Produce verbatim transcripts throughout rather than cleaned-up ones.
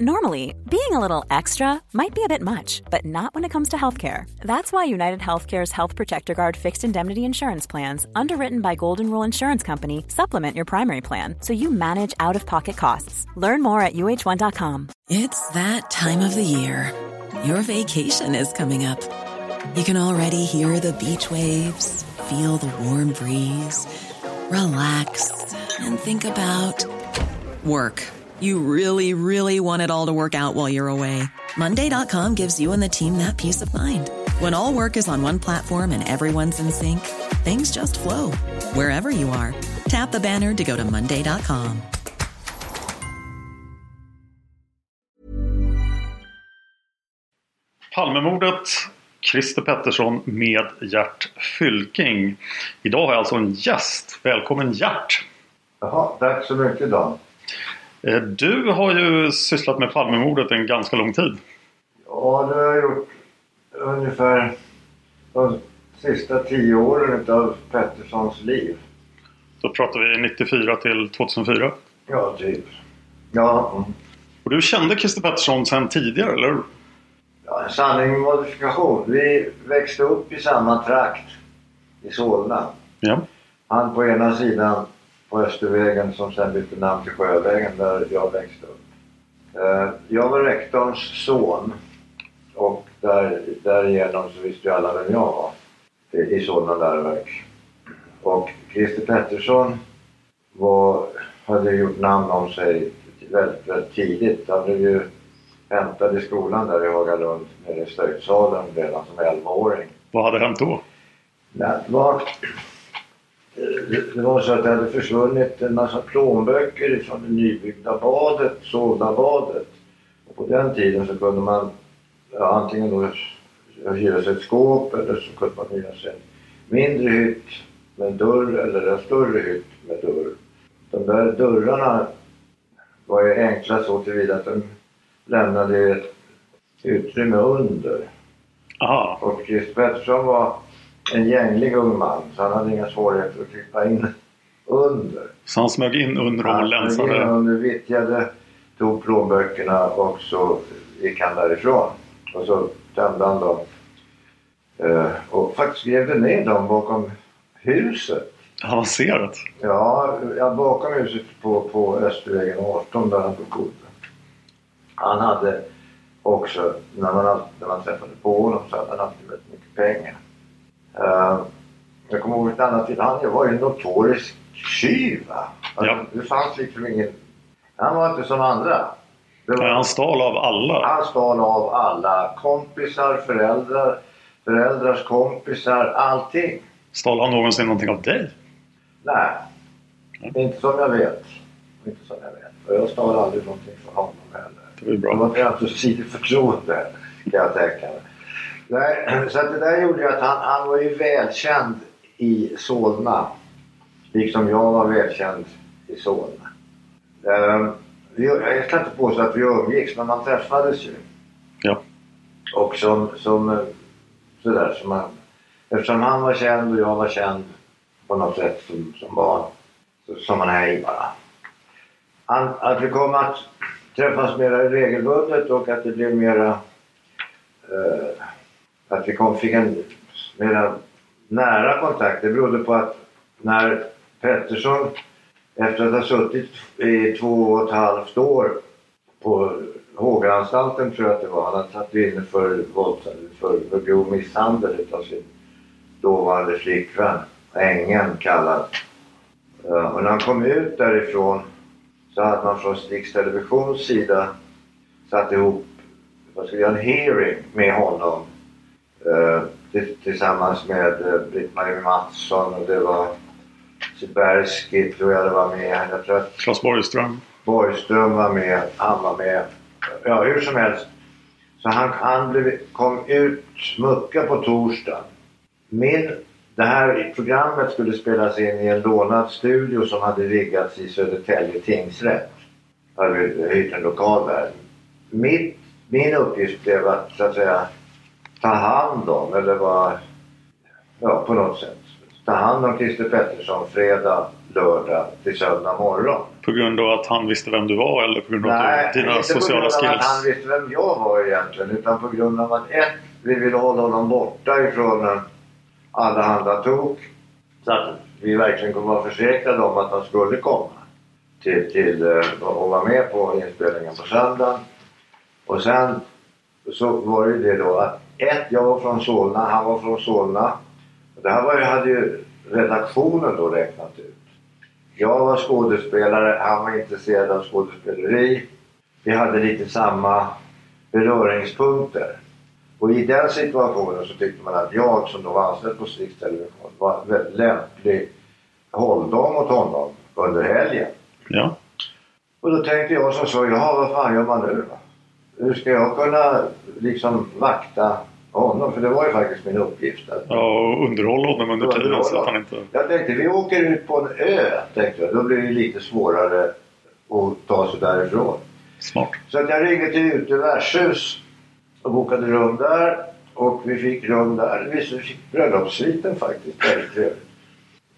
Normally, being a little extra might be a bit much, but not when it comes to healthcare. That's why United Healthcare's Health Protector Guard fixed indemnity insurance plans, underwritten by Golden Rule Insurance Company, supplement your primary plan so you manage out-of-pocket costs. Learn more at u h one dot com. It's that time of the year. Your vacation is coming up. You can already hear the beach waves, feel the warm breeze, relax, and think about work. You really, really want it all to work out while you're away. Monday dot com gives you and the team that peace of mind. When all work is on one platform and everyone's in sync, things just flow. Wherever you are, tap the banner to go to monday dot com. Palmemordet, Christer Pettersson med Hjärt Fylking. Idag har jag alltså en gäst. Välkommen Hjärt. Jaha, tack så mycket då. Du har ju sysslat med Palmemordet en ganska lång tid. Ja, det har jag gjort ungefär de sista tio åren av Petterssons liv. Då pratar vi nittiofyra till två tusen fyra. Ja, typ. Ja. Och du kände Christer Pettersson sedan tidigare, eller? Ja, en sanning modifikation. Vi växte upp i samma trakt i Solna. Ja. Han på ena sidan på Östervägen som sen bytte namn till Sjövägen där jag växte upp. Jag var rektorns son och där, därigenom så visste ju alla vem jag var i sådana lärverk. Och Christer Pettersson var, hade gjort namn om sig väldigt, väldigt tidigt. Han blev ju hämtad i skolan där i Hagalund nere i Stötsalen redan som elvaåring. Vad hade hänt då? Nej, det var... Det var så att det hade försvunnit en massa plånböcker från det nybyggda badet, Solna badet. Och på den tiden så kunde man ja, antingen då hyra sig ett skåp eller så kunde man hyra sig en mindre hytt med dörr eller en större hytt med dörr. De där dörrarna var ju enkla så tillvida att de lämnade ett utrymme under. Aha. Och Christer Pettersson var en gänglig ung man, så han hade inga svårigheter att klippa in under. Så han smög in under och länsade? Han under, vittjade, tog plånböckerna och så gick han därifrån. Och så tände han dem. Eh, och faktiskt grävde ner dem bakom huset. Avancerat? Ja, bakom huset på, på Östervägen arton där han bodde. Han hade också, när man, när man träffade på honom så hade han alltid väldigt mycket pengar. Uh, jag kommer ihåg ett annat till han, jag var ju en notorisk tjuv, alltså, ja. Det fanns liksom ingen, han var inte som andra. Det var... Han stal av alla. Han stal av alla, kompisar, föräldrar, föräldrars kompisar, allting. Stal han någonsin någonting av dig? Nej, ja. inte som jag vet, inte som jag vet. Och jag stal aldrig någonting från honom heller. Det var bra. Det var inte så tidigt förtroende, kan jag tänka mig. Nej, så det där gjorde ju att han, han var ju välkänd i Solna. Liksom jag var välkänd i Solna. Ehm, jag ska inte påstå att vi umgicks, men man träffades ju. Ja. Och som, som sådär som han, eftersom han var känd och jag var känd på något sätt som, som barn, så som man är i bara. Han, att vi kom att träffas mera regelbundet och att det blev mera... Eh, Att vi kom, fick en mera nära kontakt. Det berodde på att när Pettersson efter att ha suttit i två och ett halvt år på Håganstalten, tror jag att det var, han hade satt inne för våldshandel, för, för grov misshandel av sin dåvarande flickvän, Ängen kallad. Och när han kom ut därifrån så hade man från Rikstelevisions sida satt ihop, vad ska vi göra, en hearing med honom. Uh, tillsammans med uh, Britt-Marie Mattsson, och det var Siberski, tror jag det var med. Jag tror att Claes Borgström. Borgström var med, han var med. ja, hur som helst. Så han, han blev, kom ut smucka på torsdagen. Min, det här programmet skulle spelas in i en lånad studio som hade riggats i Södertälje tingsrätt. Jag hade hyrt en lokal där. Mitt, min uppgift blev att, så att säga, ta hand om, eller var, ja, på något sätt, ta hand om Christer Pettersson fredag, lördag till söndag morgon. På grund av att han visste vem du var, eller på grund av Nej, dina sociala skills? Nej, inte på grund av att han visste vem jag var egentligen, utan på grund av att ett, vi ville hålla honom borta ifrån alla handla tok. Så att vi verkligen kunde vara försäkrade om att han skulle komma till, till och vara med på inspelningen på söndagen. Och sen så var det det då att ett, jag var från Solna, han var från Solna. Det här var, hade ju redaktionen då räknat ut. Jag var skådespelare, han var intresserad av skådespeleri. Vi hade lite samma beröringspunkter. Och i den situationen så tyckte man att jag, som då var anställd på Rikstelevision, var en väldigt lämplig hålldom åt honom under helgen. Ja. Och då tänkte jag som så, ja vad fan gör man nu va? Hur ska jag kunna liksom vakta honom? För det var ju faktiskt min uppgift. Att... Ja, och underhålla honom under tiden så att han inte... Jag tänkte, vi åker ut på en ö, tänkte jag. Då blir det lite svårare att ta sig därifrån. Smart. Så att jag ringde till Utevärdshus och bokade rum där. Och vi fick rum där. Vi fick bröllopssviten faktiskt. Väldigt trevligt.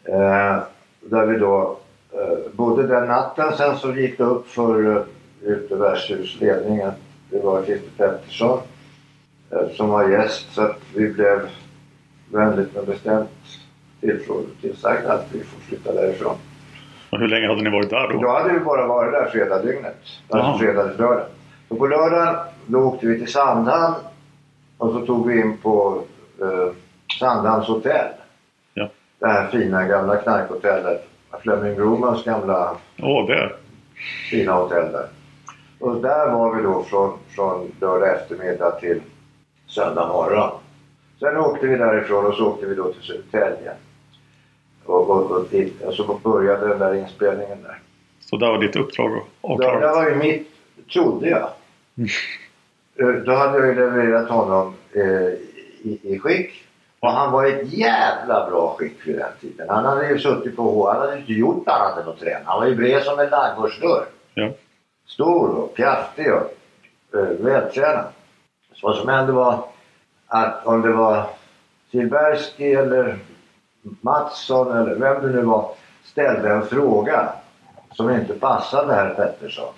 Eh, där vi då eh, bodde den natten. Sen så gick det upp för eh, Utevärdshusledningen. Det var Christer Pettersson som var gäst, så att vi blev vänligt men bestämt tillsagda att vi får flytta därifrån. Och hur länge hade ni varit där då? Då hade vi bara varit där fredag dygnet. Alltså fredag till lördag. Och på lördagen då åkte vi till Sandhamn och så tog vi in på eh, Sandhamns hotell. Ja. Det här fina gamla knarkhotellet. Fleming Romans gamla oh, det. fina hotell där. Och där var vi då från, från lördag eftermiddag till söndag morgon. Sen åkte vi därifrån och så åkte vi då till Södertälje. Och, och, och till, alltså började den där inspelningen där. Så där var ditt uppdrag och klarat? Det var ju mitt, trodde jag. Mm. Då hade jag ju levererat honom eh, i, i skick. Och han var ett jävla bra skick vid den tiden. Han hade ju suttit på H, han hade inte gjort annat än att träna. Han var ju bred som en laggårdsdörr. Ja. Stor och kraftig och uh, vältränad. Så vad som hände var att om det var Siberski eller Mattsson eller vem det nu var ställde en fråga som inte passade herr Pettersson.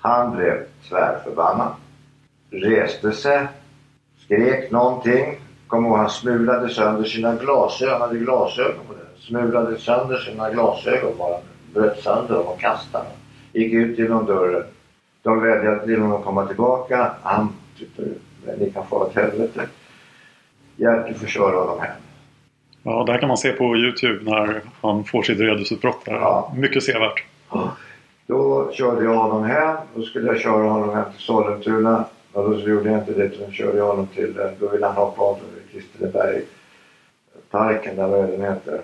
Han blev svärförbannad. Reste sig, skrek någonting. Kom ihåg, han smulade sönder sina glasögon. Han hade glasögon på det. Smulade sönder sina glasögon bara. Bröt sönder och kastade. Gick ut genom dörren. De vädjade till honom att komma tillbaka. Han tyckte, ni kan få åt helvete. Hjärt försörja honom hem. Ja, det här kan man se på YouTube när han får sitt redusutbrott där. Ja. Mycket sevärt. Då körde jag honom hem. Då skulle jag köra honom hem till Sollentuna. Och då gjorde jag inte det, utan körde jag honom till, då ville han hoppa av till Kristineberg. Parken där, vad den heter.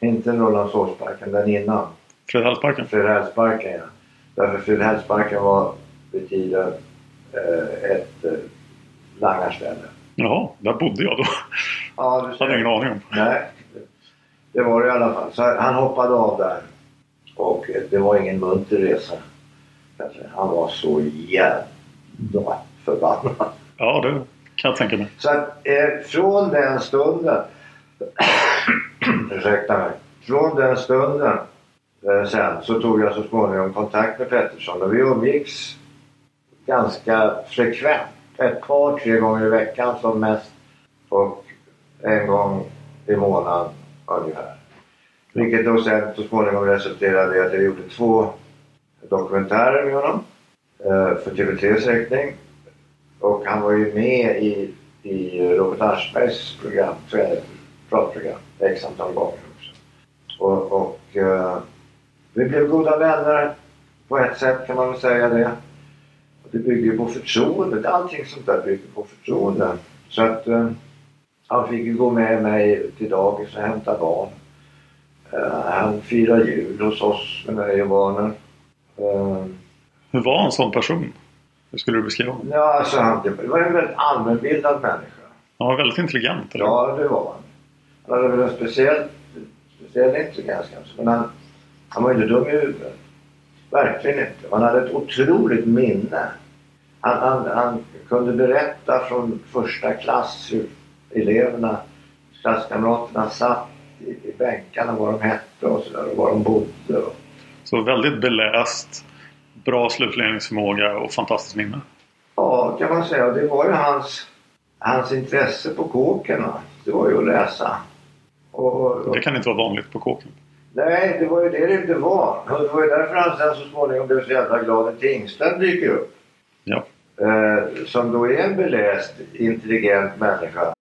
Inte Norrlandsårsparken, den innan. Fredhällsparken? Fredhällsparken, ja. Därför Fredhällsparken var vid tiden eh, ett eh, langarställe. Jaha, där bodde jag då. Ja, du ser. Hade ingen aning om. Nej, det var det i alla fall. Så han hoppade av där. Och det var ingen munter resa. Han var så jävla förbannad. Ja, det kan jag tänka mig. Så att eh, från den stunden... ursäkta mig. Från den stunden... Sen så tog jag så småningom kontakt med Pettersson och vi umgicks ganska frekvent. Ett par, tre gånger i veckan som mest och en gång i månaden ungefär. Vilket då sen så småningom resulterade i att jag gjorde två dokumentärer med honom för T V T:s räkning. Och han var ju med i, i Robert Aschbergs program, pratprogram, x antal gånger också. Och, och vi blev goda vänner på ett sätt, kan man väl säga det. Det bygger på förtroende. Allting sånt där bygger på förtroende. Så att eh, han fick ju gå med mig till dagis och hämta barn. Eh, han firar jul hos oss med mig och barnen. Eh, Hur var han som person? Hur skulle du beskriva honom? Ja, alltså, han det var en väldigt allmänbildad människa. Han var väldigt intelligent, eller? Ja, det var han. Han hade väl en speciell, speciell intelligens kanske, men han, han var inte dum i huvudet. Verkligen inte. Han hade ett otroligt minne. Han, han, han kunde berätta från första klass hur eleverna, klasskamraterna satt i, i bänkarna, vad de hette och så där, och var de bodde. Och... Så väldigt beläst, bra slutledningsförmåga och fantastiskt minne. Ja, kan man säga. Det var ju hans, hans intresse på kåken. Det var ju att läsa. Och, och, och... Det kan inte vara vanligt på kåken. Nej, det var ju det det inte var. Det var ju därför han sen så småningom blev så jävla glad att Tingström dyker upp. Ja. Eh, som då är en beläst, intelligent människa.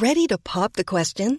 Ready to pop the question?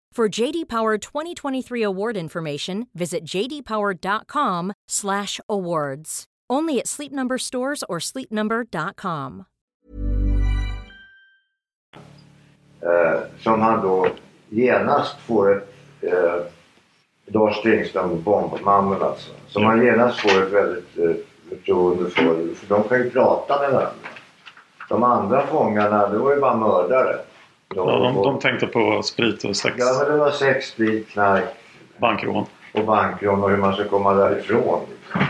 For J D Power twenty twenty-three award information, visit j d power dot com slash awards. Only at Sleep Number stores or sleep number dot com. Uh, som han då genast får ett uh, Lars Tingström bombmannen alltså. Som han genast får ett väldigt uh, förtroende för. För de kan ju prata med varandra. De andra fångarna, det var ju bara mördare. De, ja, de, de tänkte på sprit och sex. Ja, men det var sex, sprit, knark. Bankrån. Och bankrån och hur man ska komma därifrån. Liksom.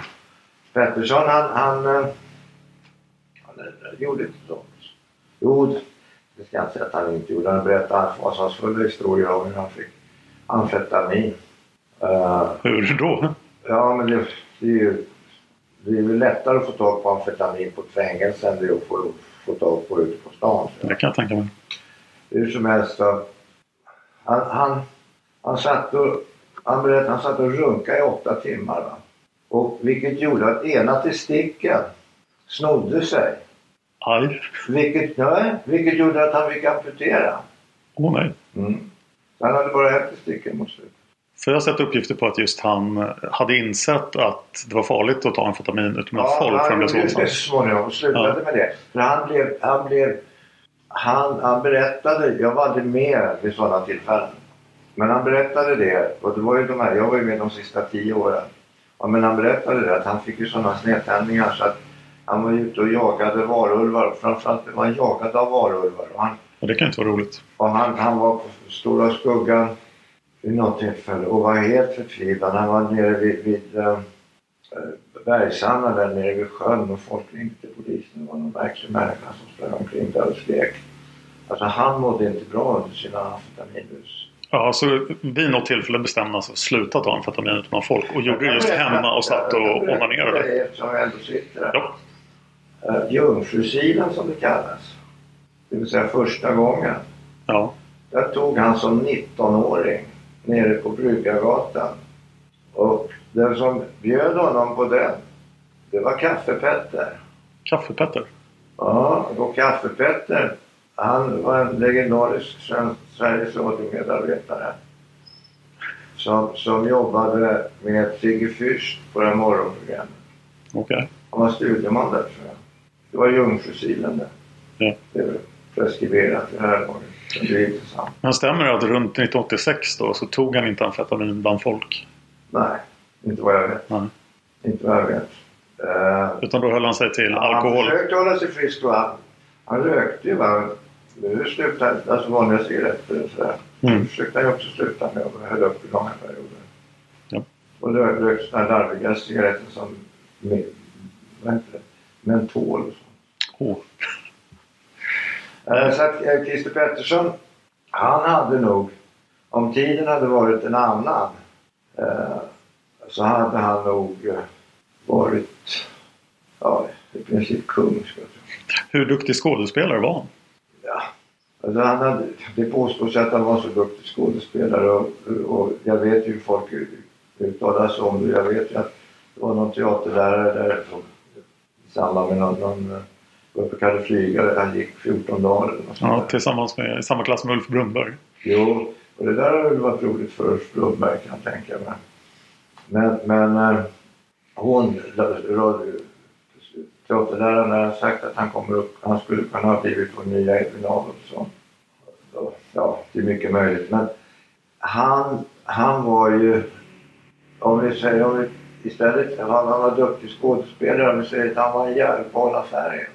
Pettersson, han, han, han, han gjorde inte sånt. Jo, det ska jag inte säga att han inte gjorde. Han berättade fasansfulla historier om hur han fick amfetamin. Uh, hur då? Ja, men det, det, är ju, det är ju lättare att få tag på amfetamin på ett fängelse än det är att få, få tag på ute på stan. Så. Det kan jag tänka mig. Hur som helst då. Han, han, han satt och han berättade, han satt och runkade i åtta timmar. Va? Och vilket gjorde att ena testikeln snodde sig. Aj. Vilket, nej, vilket gjorde att han fick amputera. Åh oh, nej. Mm. Så han hade bara ett testikel mot slutet. För jag har sett uppgifter på att just han hade insett att det var farligt att ta amfetamin utomlands folk. Ja, han blev så småningom och slutade ja. med det. För han blev... Han blev Han, han berättade, jag var aldrig med vid sådana tillfällen, men han berättade det, och det var ju de här, jag var ju med de sista tio åren, ja, men han berättade det att han fick ju sådana snedtändningar så att han var ute och jagade varulvar, och framförallt var han jagad av varulvar. Och han, ja, det kan inte vara roligt. Och han, han var på Stora Skuggan vid något tillfälle och var helt förtvivlad, han var nere vid, vid äh, Bergshamna där nere vid sjön och folk ringde polisen. Det var någon verklig människa som sprang omkring där och skrek. Alltså han mådde inte bra under sina amfetaminus. Ja, så vid något tillfälle bestämde han sig att sluta ta amfetamin utan folk och gjorde det just hemma och satt och onanerade. Ja, eftersom jag ändå sitter där. Ja. eh, Jungfrusilen som det kallas. Det vill säga första gången. Ja. Där tog han som nittonåring nere på Bryggargatan. Och den som bjöd honom på den, det var Kaffepetter. Kaffepetter? Ja, och Kaffepetter, han var en legendarisk Sveriges radiomedarbetare. Som, som jobbade med Sigge Fürst på det här morgonprogrammet. Okej. Okay. Han var studieman där, tror jag. Det var Jungfrusilen där. Ja. Det var preskriberat det här året. Det är intressant. Men stämmer det att runt nittonhundraåttiosex då så tog han inte amfetamin bland folk? Nej, inte vad jag vet. Nej. Inte vad jag vet. Uh, Utan då höll han sig till alkohol? Han försökte hålla sig frisk och han, han rökte ju bara. Nu slutade han, alltså vanliga cigaretter och sådär. Mm. Nu försökte han ju också sluta med och höll upp i långa perioder. Ja. Och rökte sådana larviga cigaretter som med, vad heter det, mentol och sånt. Åh. Oh. Så att Christer Pettersson, han hade nog, om tiden hade varit en annan, så hade han nog varit, ja, i princip kung. Hur duktig skådespelare var han? Ja, alltså han hade, det påstås att han var så duktig skådespelare och, och jag vet ju hur folk uttalar sig om det. Jag vet ju att det var någon teaterlärare där som i samband med någon, någon uppe kallade flygare, han gick fjorton dagar eller något sånt. Ja, tillsammans med, i samma klass med Ulf Brunberg. Jo, och det där har väl varit roligt för Ulf Brunberg kan jag tänka mig. Men, men hon, teaterläraren har sagt att han kommer upp, han skulle kunna ha blivit på nya final och sånt. Ja, det är mycket möjligt. Men han, han var ju, om vi säger, om vi, istället, han, han var duktig skådespelare, om vi säger att han var en jävla på alla färger.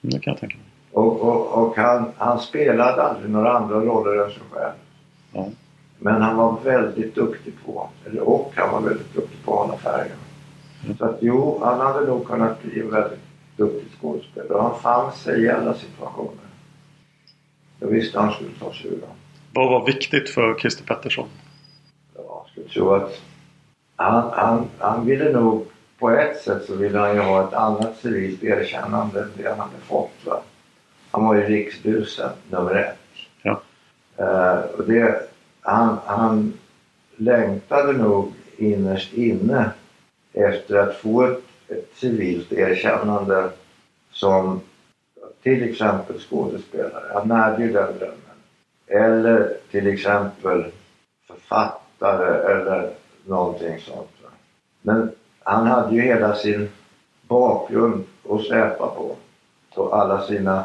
Det kan jag tänka mig. Och, och, och han, han spelade aldrig några andra roller än sig själv. Ja. Men han var väldigt duktig på, eller och han var väldigt duktig på alla färger. Mm. Så att jo, han hade nog kunnat bli en väldigt duktig skådespelare. Och han fann sig i alla situationer. Jag visste han skulle ta sig ur. Vad var viktigt för Christer Pettersson? Ja, jag tror att han, han, han ville nog. På ett sätt så ville han ju ha ett annat civilt erkännande än det han hade fått. Va? Han var ju riksbusen nummer ett. Ja. Uh, och det, han, han längtade nog innerst inne efter att få ett, ett civilt erkännande som till exempel skådespelare. Han närde ju den drömmen. Eller till exempel författare eller någonting sånt. Va? Men han hade ju hela sin bakgrund att släpa på. Och alla sina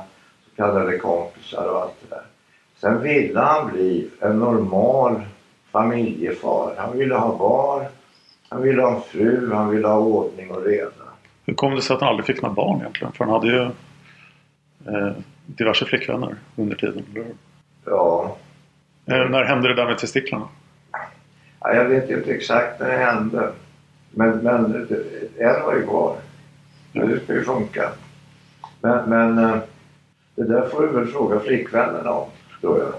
så kallade kompisar och allt det där. Sen ville han bli en normal familjefar. Han ville ha barn, han ville ha en fru, han ville ha ordning och reda. Hur kom det sig att han aldrig fick några barn egentligen? För han hade ju eh, diverse flickvänner under tiden. Ja. Eh, när hände det där med testiklarna? Ja, jag vet inte exakt när det hände. Men, men en var ju kvar. Det ska ju funka. Men, men det där får du väl fråga flickvännerna om, tror jag.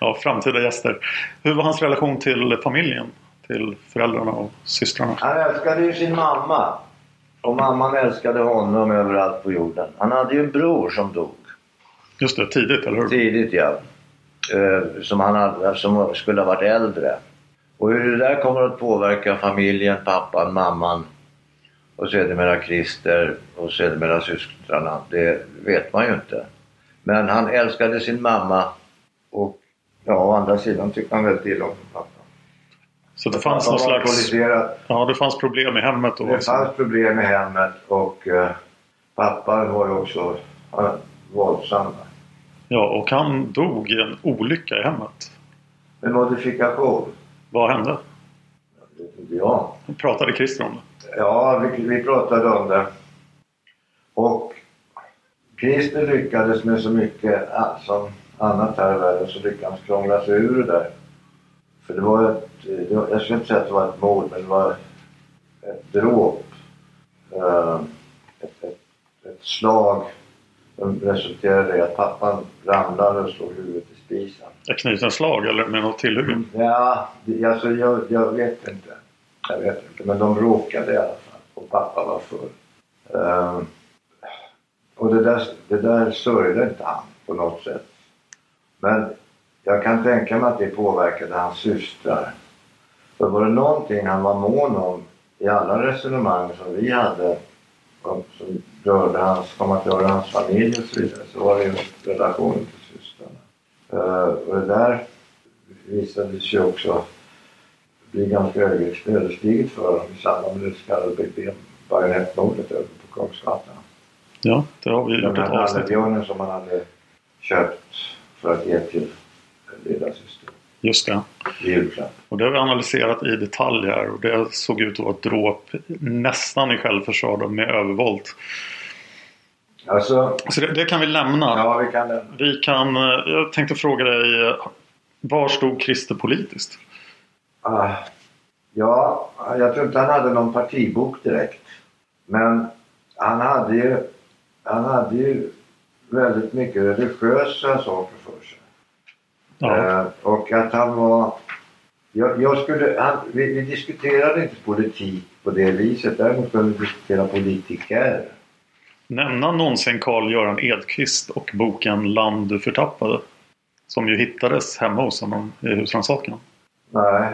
Ja, framtida gäster. Hur var hans relation till familjen? Till föräldrarna och systrarna? Han älskade ju sin mamma. Och mamman älskade honom överallt på jorden. Han hade ju en bror som dog. Just det, tidigt, eller hur? Tidigt, ja. Som, han hade, som skulle ha varit äldre. Och hur det där kommer att påverka familjen, pappan, mamman och sedermera Christer och sedermera systrarna, det vet man ju inte. Men han älskade sin mamma och ja, å andra sidan tyckte han väldigt illa om pappan. Så det fanns någon slags... Ja, det fanns problem i hemmet då. Det också. fanns problem i hemmet och eh, pappan var ju också eh, våldsam. Ja, och han dog i en olycka i hemmet. En modifikation. Vad hände? Jag vet inte jag. Pratade Christer om det? Ja, vi, vi pratade om det. Och Christer lyckades med så mycket som annat här i världen så lyckades han krångla sig ur det där. För det var ett, jag skulle inte säga att det var ett mord, men det var ett dråp. Ett, ett, ett slag som resulterade i att pappan ramlade och slog huvudet i spisen. Ett knytenslag eller med något tillhugg? Ja, alltså jag, jag vet inte. Jag vet inte, men de råkade i alla fall. Och pappa var full. Ehm, Och det där, det där sörjde inte han på något sätt. Men jag kan tänka mig att det påverkade hans systrar. För var det någonting han var mån om i alla resonemang som vi hade, som rörde hans, kom att göra hans familj och så vidare, så var det ju relationen till systrarna. Uh, och det där visade sig också bli ganska överstiget för honom i samband med det så kallade bajonettmordet över på Kongsgatan. Ja, det har vi gjort ett avsnitt. Den här som han hade köpt för att ge till lilla syster. Just det. Och det har vi analyserat i detalj här. Och det såg ut att vara ett dråp nästan i självförsvar med övervåld. Alltså, så det, det kan vi lämna. Ja, vi kan lämna. Vi kan, jag tänkte fråga dig, var stod Christer politiskt? Uh, ja, jag tror inte han hade någon partibok direkt. Men han hade ju, han hade ju väldigt mycket religiösa saker för sig. Ja. Och att han var, jag, jag skulle, han, vi, vi diskuterade inte politik på det viset, däremot skulle vi diskutera politiker. Nämna någonsin Carl-Göran Edqvist och boken Land du förtappade, som ju hittades hemma hos honom i husrannsakan. Nej,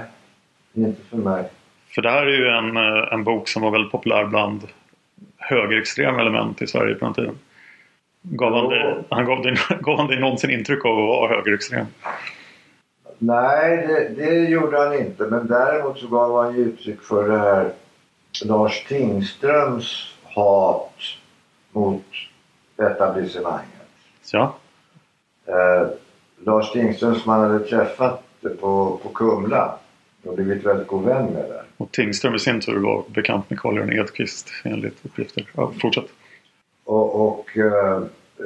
inte för mig. För det här är ju en, en bok som var väldigt populär bland högerextrema element i Sverige på den tiden. Gav han, det, han gav, det, gav han det någonsin intryck av att vara högerextrem? Nej, det, det gjorde han inte. Men däremot så gav han ju uttryck för det här Lars Tingströms hat mot etablissemanget. Ja. Eh, Lars Tingström som han hade träffat på, på Kumla och blivit väldigt god vän med det. Och Tingström i sin tur var bekant med Carl-Göran Edqvist enligt uppgifter. Ja, fortsätt. Och, och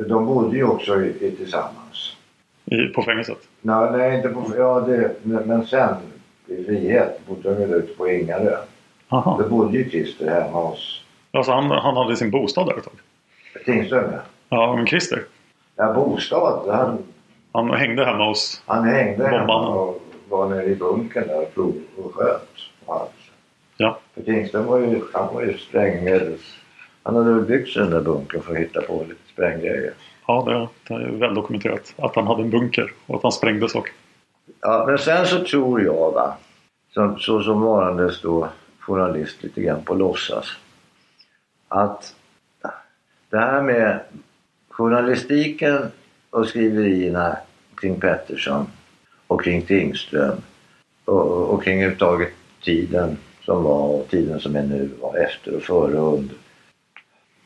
de bodde ju också i, i tillsammans. I, på fängelset? Nej, nej inte på, ja, det, men sen i frihet bodde de ju ute på Ingarö. Aha. Det bodde ju Christer hemma hos... Alltså han, han hade sin bostad där ett tag? Tingström, ja. Ja, men Christer? Ja, bostad. Han, han hängde hemma hos bombarna. Han hängde hemma och var nere i bunkern där och plog och sköt. Alltså. Ja. För Tingström var ju, han var ju sprängmedels... Han hade byggt sig den där bunkern för att hitta på lite spränggrejer. Ja, det, det är väl dokumenterat att han hade en bunker och att han sprängde saker. Ja, men sen så tror jag va, som, så som varandes då journalist lite grann på låtsas, att det här med journalistiken och skriverierna kring Pettersson och kring Tingström och, och kring uttaget tiden som var och tiden som är nu var efter och före och under.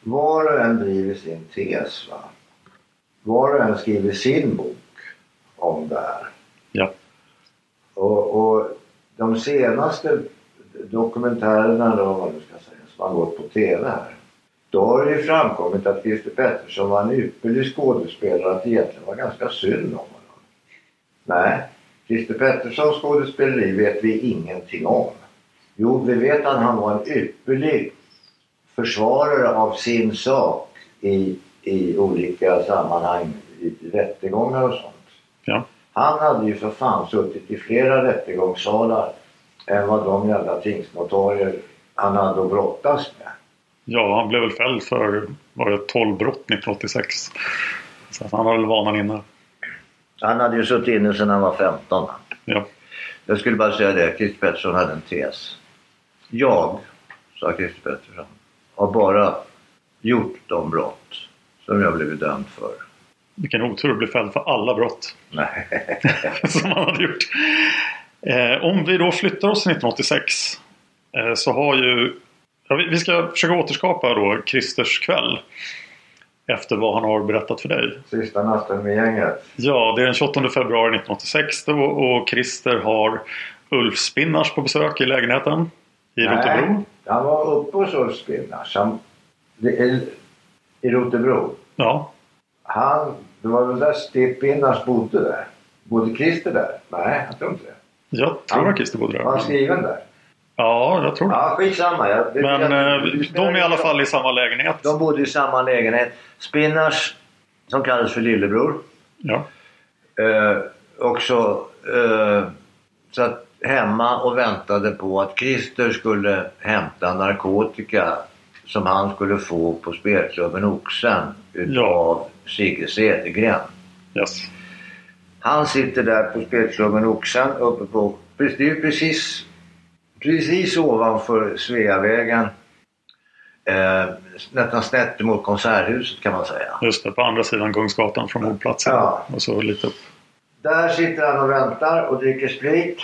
Var och en driver sin tes va? Var och en skriver sin bok om det här. Ja. Och, och de senaste dokumentärerna då, vad du ska säga, som har gått på tv här. Då har det ju framkommit att Christer Pettersson var en utbildad skådespelare och att det egentligen var ganska synd om honom. Nej, Christer Petterssons skådespeleri vet vi ingenting om. Jo, vi vet att han var en utbildad försvarare av sin sak i, i olika sammanhang, i rättegångar och sånt. Ja. Han hade ju för fan suttit i flera rättegångssalar än vad de jävla tingsnotarier han hade att brottas med. Ja, han blev väl fälld för var det tolv brott nitton åttiosex. Så han hade väl vanan inne. Han hade ju suttit inne sedan han var femton. Ja. Jag skulle bara säga det, Christer Pettersson hade en tes. Jag, sa Christer Pettersson, har bara gjort de brott som jag blev dömd för. Vilken otur att bli fälld för alla brott. Nej. Som han hade gjort. Eh, om vi då flyttar oss till nitton åttiosex eh, så har ju... Ja, vi, vi ska försöka återskapa då Christers kväll efter vad han har berättat för dig. Sista natten med gänget. Ja, det är den tjugoåttonde februari nitton åttiosex då, och Christer har Ulf Spinnars på besök i lägenheten i Rotebro. Han var uppe hos Ulf Spinnars i Rotebro. Ja. Han, det var väl där Spinnars bodde där. Bodde Christer där? Nej, jag tror inte det. Jag tror han, att Christer bodde där. Var han skriven där? Ja, jag tror det. Ja, skitsamma. Jag, det, Men jag, det, det, de är i alla fall i samma lägenhet. De bodde i samma lägenhet. Spinnars, som kallas för Lillebror. Ja. Eh, också eh, så att hemma och väntade på att Christer skulle hämta narkotika som han skulle få på spelklubben Oxen utav ja. Sigge Cedergren. Yes. Han sitter där på spelklubben Oxen uppe på, det är precis precis ovanför Sveavägen, eh, nästan snett mot konserthuset kan man säga. Just det, på andra sidan Kungsgatan från mordplatsen ja. Och så lite upp. Där sitter han och väntar och dricker sprit.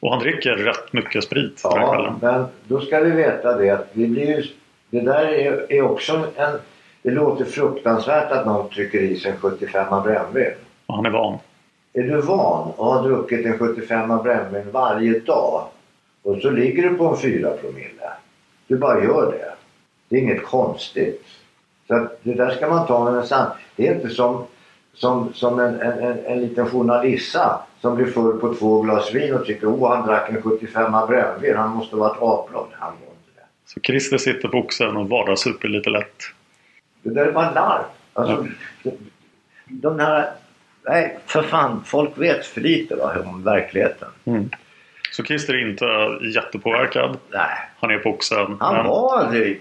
Och han dricker rätt mycket sprit. Ja, men då ska vi veta det. Att vi blir ju, det där är, är också en... Det låter fruktansvärt att någon trycker i sig en sjuttiofemma brännvin. Ja, han är van. Är du van och har druckit en sjuttiofemma brännvin varje dag och så ligger du på en fyra promille. Du bara gör det. Det är inget konstigt. Så att det där ska man ta med en sand. Det är inte som... Som, som en, en, en, en liten journalissa som blir full på två glas vin och tycker åh, han drack en sjuttiofemma brännvin, han måste ha varit avblad, han var inte det. Så Christer sitter på Oxen och vardagssuper lite lätt. Det där är bara larv. Alltså, ja. De här, nej för fan, folk vet för lite va, om verkligheten. Mm. Så Christer är inte jättepåverkad? Nej. Han är på Oxen? Han men... var aldrig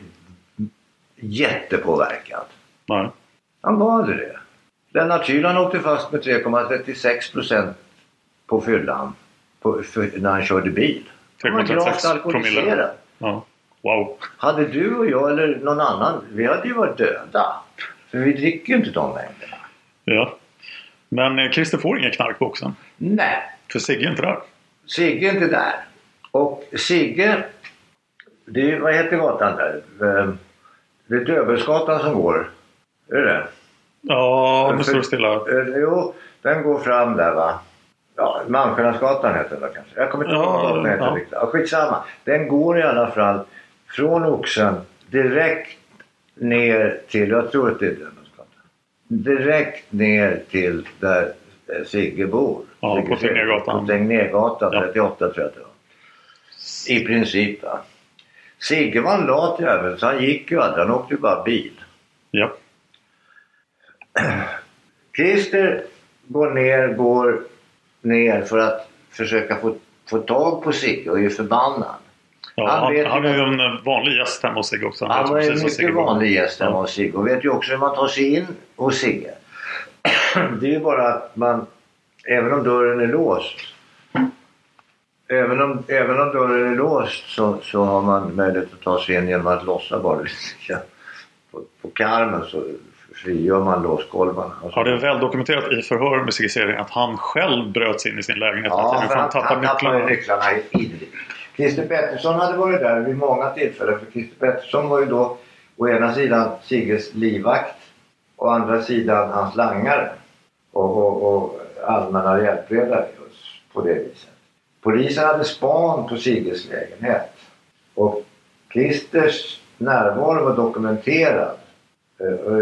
jättepåverkad. Nej. Han var aldrig det. Lennart Kylan åkte fast med tre komma trettiosex procent på fyllan på, för, när han körde bil. Han var gravt alkoholiserad. Ja. Wow. Hade du och jag eller någon annan, vi hade ju varit döda. För vi dricker ju inte de mängderna. Ja. Men Christer får ingen knark på Oxen. Nej. För Sigge är inte där. Sigge är inte där. Och Sigge, det är, vad heter gatan där? Det är Döbelsgatan som går. Är det det? Ja, den står stilla. Jo, den går fram där va. Ja, Malmskillnadsgatan heter den kanske. Jag kommer inte ihåg vad den heter riktigt. Ja, skitsamma. Den går i alla fall från Oxen direkt ner till, jag tror att det är Döbelsgatan. Direkt ner till där Sigge bor. Ja, på Tegnérgatan. På Tegnérgatan, trettioåtta tror jag det var. I princip va. Sigge var en lat jävel så han gick ju aldrig, han åkte ju bara bil. Ja. Christer går ner, går ner för att försöka få, få tag på Sigge och är förbannad. Ja, han, han, vet han är ju en vanlig gäst hemma hos Sigge också. Han, han var en mycket vanlig gäst hemma hos Sigge och vet ju också hur man tar sig in hos Sigge. Det är ju bara att man, även om dörren är låst, även om, även om dörren är låst så, så har man möjlighet att ta sig in genom att lossa bara på, på karmen så frigör man låskolvarna. Ja, det är väl dokumenterat i förhör med Sigge Cedergren att han själv bröt sig in i sin lägenhet. Ja, för han tappade nycklarna. nycklarna Christer Pettersson hade varit där vid många tillfällen. För Christer Pettersson var ju då å ena sidan Sigges livvakt och å andra sidan hans langare och, och, och allmänna hjälpredare på det viset. Polisen hade span på Sigges lägenhet och Christers närvaro var dokumenterad.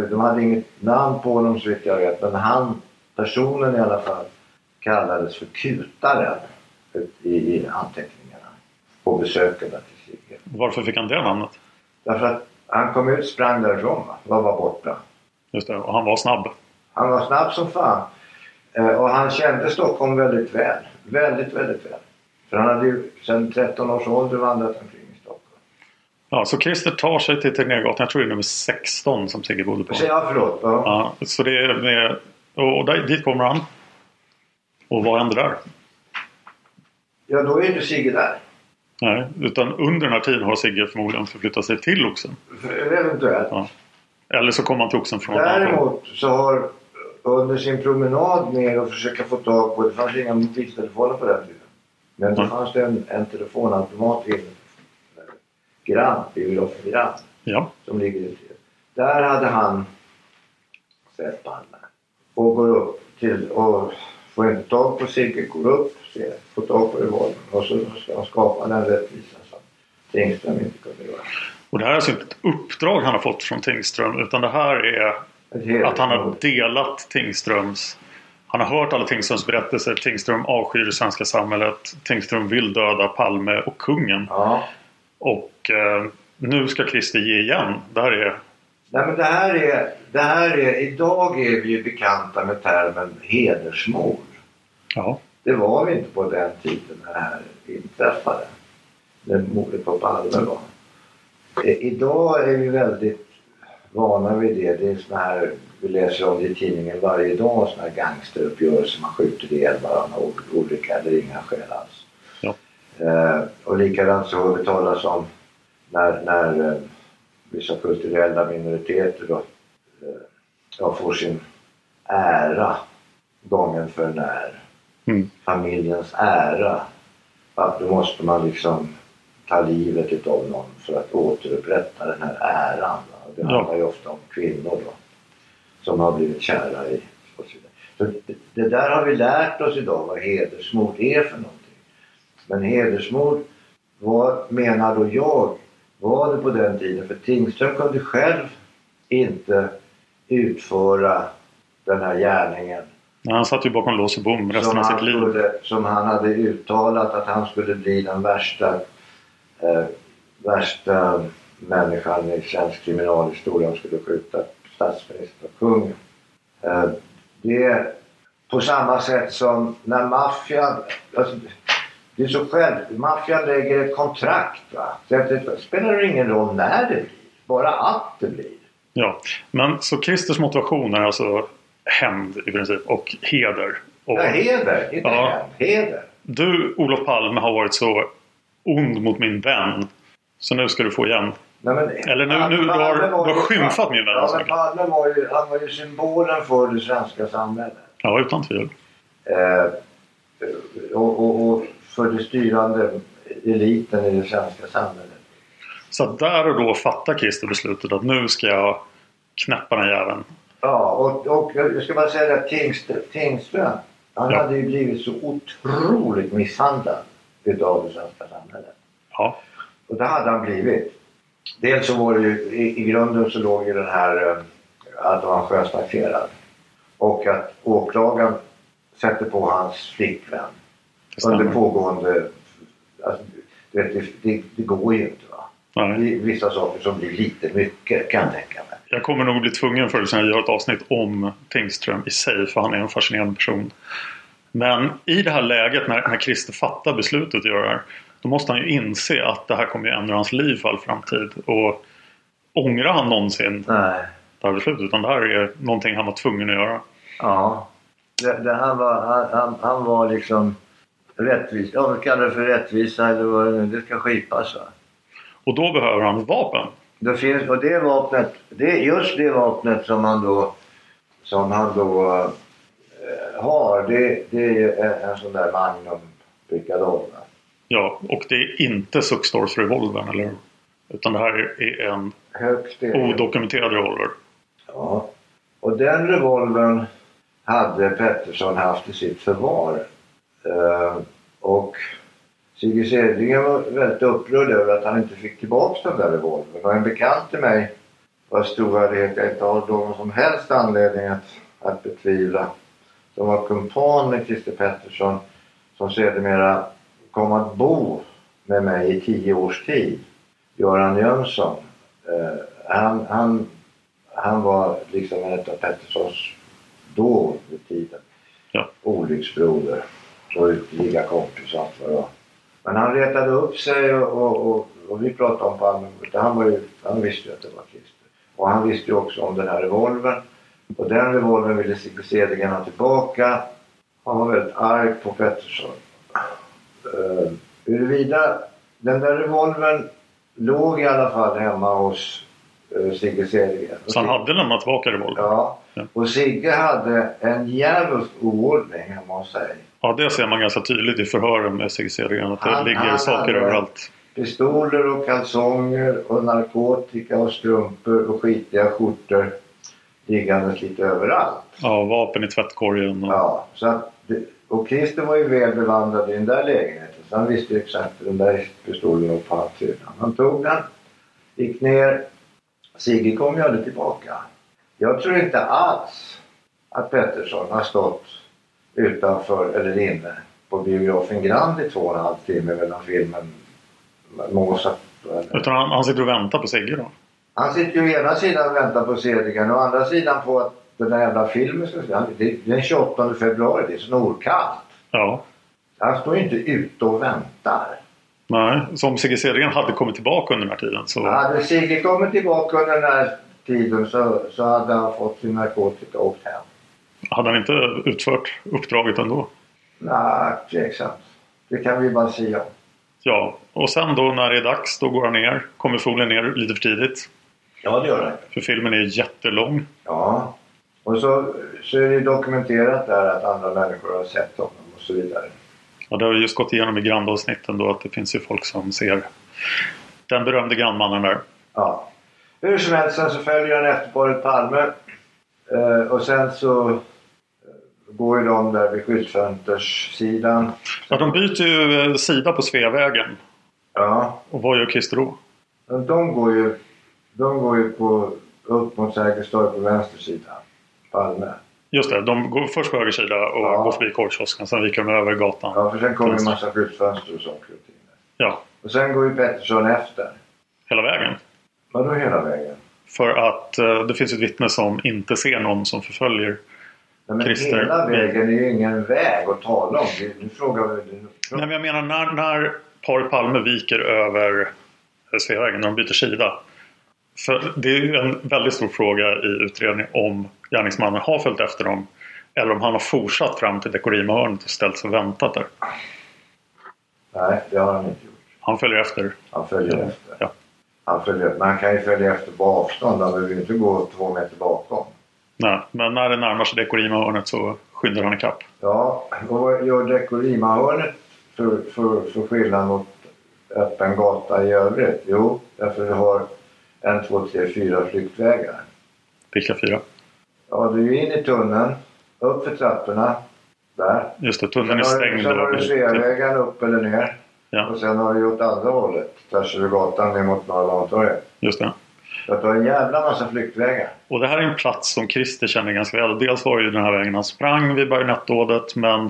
De hade inget namn på honom så vitt jag vet, men han, personen i alla fall, kallades för Kutaren i, i anteckningarna på besöken till Sigge. Varför fick han det namnet? Därför att han kom ut, sprang därifrån, var var borta. Just det, och han var snabb. Han var snabb som fan. Och han kände Stockholm väldigt väl. Väldigt, väldigt väl. För han hade ju sedan tretton års ålder vandrat omkring. Ja, så Christer tar sig till Tegnérgatan, jag tror det är nummer sexton som Sigge bodde på. Ja, förlåt. Ja. Ja, så det är med, och där, dit kommer han. Och vad händer där? Ja, då är inte Sigge där. Nej, utan under den här tiden har Sigge förmodligen förflyttat sig till Oxen. Eventuellt. Ja. Eller så kommer han till Oxen från Däremot därifrån. Så har under sin promenad ner och försöka få tag på, det fanns inga mobiltelefoner på den tiden. Men mm. det fanns en, en telefonautomat inne. Grand, biografen Grand, ja. Som ligger i det. Där hade han sett bandarna. Och går upp till, och får inte tag på Sigge, går upp, ser, får tag på det valen. Och så ska han skapa den rättvisan som Tingström inte kunde göra. Och det här är alltså inte ett uppdrag han har fått från Tingström, utan det här är att han har delat Tingströms. Han har hört alla Tingströms berättelser. Tingström avskyr det svenska samhället. Tingström vill döda Palme och kungen. Ja. Och eh, nu ska Christer ge igen. Det här är... Nej, men det här är, det här är... Idag är vi ju bekanta med termen hedersmord. Ja. Det var vi inte på den tiden när det här inträffade. När mordet på Palme var. Idag är vi väldigt vana vid det. Det är såna här, vi läser om det i tidningen varje dag, såna här gangsteruppgörelser. Man skjuter ihjäl varandra och olika, det är inga skäl alls. Ja. Eh, och likadant så har vi talas om när, när eh, vissa kulturella minoriteter då, eh, ja, får sin ära gången för när. Mm. Familjens ära. Att då måste man liksom ta livet utav någon för att återupprätta den här äran. Det handlar ja. ju ofta om kvinnor då, som har blivit kära i och så vidare. Så det, det där har vi lärt oss idag, vad hedersmord är för någonting. Men hedersmord, vad menar då jag, var det på den tiden? För Tingström kunde själv inte utföra den här gärningen. Ja, han satt ju bakom lås och bom resten av sitt liv. Skulle, som han hade uttalat att han skulle bli den värsta, eh, värsta människan i svensk kriminalhistoria. Han skulle skjuta statsminister och kung. Eh, det är på samma sätt som när maffian... Alltså, det är så själv. Maffian lägger ett kontrakt, va? Så det spelar ingen roll när det blir. Bara att det blir. Ja, men så Christers motivation är alltså... hämnd i princip och heder. Och, ja, heder. Inte ja, hämnd. Heder. Du, Olof Palme, har varit så ond mot min vän. Så nu ska du få igen. Nej, men, eller nu, nu du har, du har skymfat min vän. Ja, men Palme var ju, han var ju symbolen för det svenska samhället. Ja, utan tvivel. Eh, och, och, och för det styrande eliten i det svenska samhället. Så där och då fattar Christer beslutet att nu ska jag knäppa den jäveln. Ja, och, och jag ska bara säga att Tingström, han ja. hade ju blivit så otroligt misshandlad utav det svenska samhället. Ja. Och det hade han blivit. Dels så var det ju, i, i grunden så låg ju den här att han var skönstaxerad. Och att åklagaren sätter på hans flickvän. Under pågående, alltså, du vet, det, det, det går ju inte, va. Nej. Det är vissa saker som blir lite mycket, kan jag tänka mig. Jag kommer nog bli tvungen för att göra ett avsnitt om Tingström i sig, för han är en fascinerande person. Men i det här läget när, när Christer fattar beslutet att göra det här, då måste han ju inse att det här kommer ju ändra hans liv för all framtid. Och ångrar han någonsin Nej. det här beslutet, utan det här är någonting han var tvungen att göra. Ja, det, det här var, han, han, han var liksom rättvis. Ja, vi kallar det för rättvisa eller vad det nu ska skipas, va? Och då behöver han ett vapen. Det finns, och det vapnet, det är just det vapnet som han då, som han då äh, har, det, det är en, en sån där Magnum Picador. Ja, och det är inte Suckstars revolver, eller? Utan det här är en odokumenterad revolver. Ja, och den revolvern hade Pettersson haft i sitt förvar. Uh, och... Sigge Cedergren var väldigt upprörd över att han inte fick tillbaka den där revolvern. Och en bekant till mig, vars storvärdighet jag inte har någon som helst anledning att, att betvivla. De var kumpan med Christer Pettersson, som sedermera kom att bo med mig i tio års tid. Göran Jönsson. Eh, han, han, han var liksom en av Petterssons då vid tiden. Ja. Olycksbroder och utliga kompis, allt vad det var. Men han retade upp sig och, och, och, och vi pratade om Palmemordet. Han var ju, han visste ju att det var Christer. Och han visste ju också om den här revolvern. Och den revolvern ville Sigge Cedergren ha tillbaka. Han var väldigt arg på Pettersson. Uh, Urvida, den där revolvern låg i alla fall hemma hos uh, Sigge Cedergren. Så han hade lämnat tillbaka revolvern? Ja. ja. Och Sigge hade en jävligt oordning hemma hos sig. Ja, det ser man ganska tydligt i förhören med Sigge Cedergren, att det han, ligger han, saker han, överallt. Pistoler och kalsonger och narkotika och strumpor och skitiga skjortor liggandes lite överallt. Ja, vapen i tvättkorgen. Och... Ja, så att, och Christer var ju väl bevandrad i den där lägenheten. Så han visste ju exakt den där pistolen och på halvtiden. Han tog den, gick ner. Sigge kom ju aldrig tillbaka. Jag tror inte alls att Pettersson har stått utanför eller inne på biografen Grand i två och en halv timme mellan filmen Måsat. Utan han, han sitter och väntar på Sigge då? Han sitter ju ena sidan och väntar på Cedergren och andra sidan på att den här jävla filmen ska se. Det, den tjugoåttonde februari, det är snorkallt. Ja. Han står inte ute och väntar. Nej, som Sigge Cedergren hade kommit tillbaka under den här tiden. Så... Hade Sigge kommit tillbaka under den här tiden så, så hade han fått sin narkotika åkt hem. Hade han inte utfört uppdraget ändå? Nej, exakt. Det kan vi bara säga. Ja, och sen då när det är dags, då går han ner. Kommer solen ner lite för tidigt? Ja, det gör det. För filmen är jättelång. Ja, och så, så är det dokumenterat där att andra människor har sett honom och så vidare. Ja, det har just gått igenom i grandavsnitten då att det finns ju folk som ser den berömde grannmannen där. Ja, hur som helst så följer han efter på ett Palme eh, och sen så går ju de där vid skyltfönterssidan. Ja, de byter ju sida på Sveavägen. Ja. Och vad gör Christer då? De går ju, de går ju på, upp mot Sergels torg på vänster sida, Palme. Just det, de går först på höger sida och ja. går förbi korvkiosken, sen viker de över gatan. Ja, för sen kommer en massa skyltfönster och sånt. Ja. Och sen går ju Pettersson efter. Hela vägen? Vadå hela vägen? För att eh, det finns ett vittne som inte ser någon som förföljer. Nej, men Christer. Hela vägen är ju ingen väg att tala om. Du frågar väl... Nej, men jag menar när, när paret Palme viker över Sveavägen, när de byter sida. För det är ju en väldigt stor fråga i utredningen om gärningsmannen har följt efter dem eller om han har fortsatt fram till Dekorima-hörnet och ställt sig och väntat där. Nej, det har han inte gjort. Han följer efter. Han följer ja. efter. Ja. Han följer. Man kan ju följa efter på avstånd, han behöver ju inte gå två meter bakom. Nej, men när det närmar sig Dekorima-hörnet så skyndar han ikapp. Ja, och gör Dekorima-hörnet för, för, för skillnad mot öppen gata i övrigt? Jo, därför har en, två, tre, fyra flyktvägar. Vilka fyra? Ja, du är ju in i tunneln, upp för trapporna, där. Just det, tunneln är stängd. Sen har du Sveavägen upp eller ner. Ja. Och sen har du gjort andra hållet, tvärs över gatan ner mot Norrlandstorget. Just det. Så att du har en jävla massa flyktvägar. Och det här är en plats som Christer känner ganska väl. Dels var ju den här vägen han sprang vid bajonettdådet, men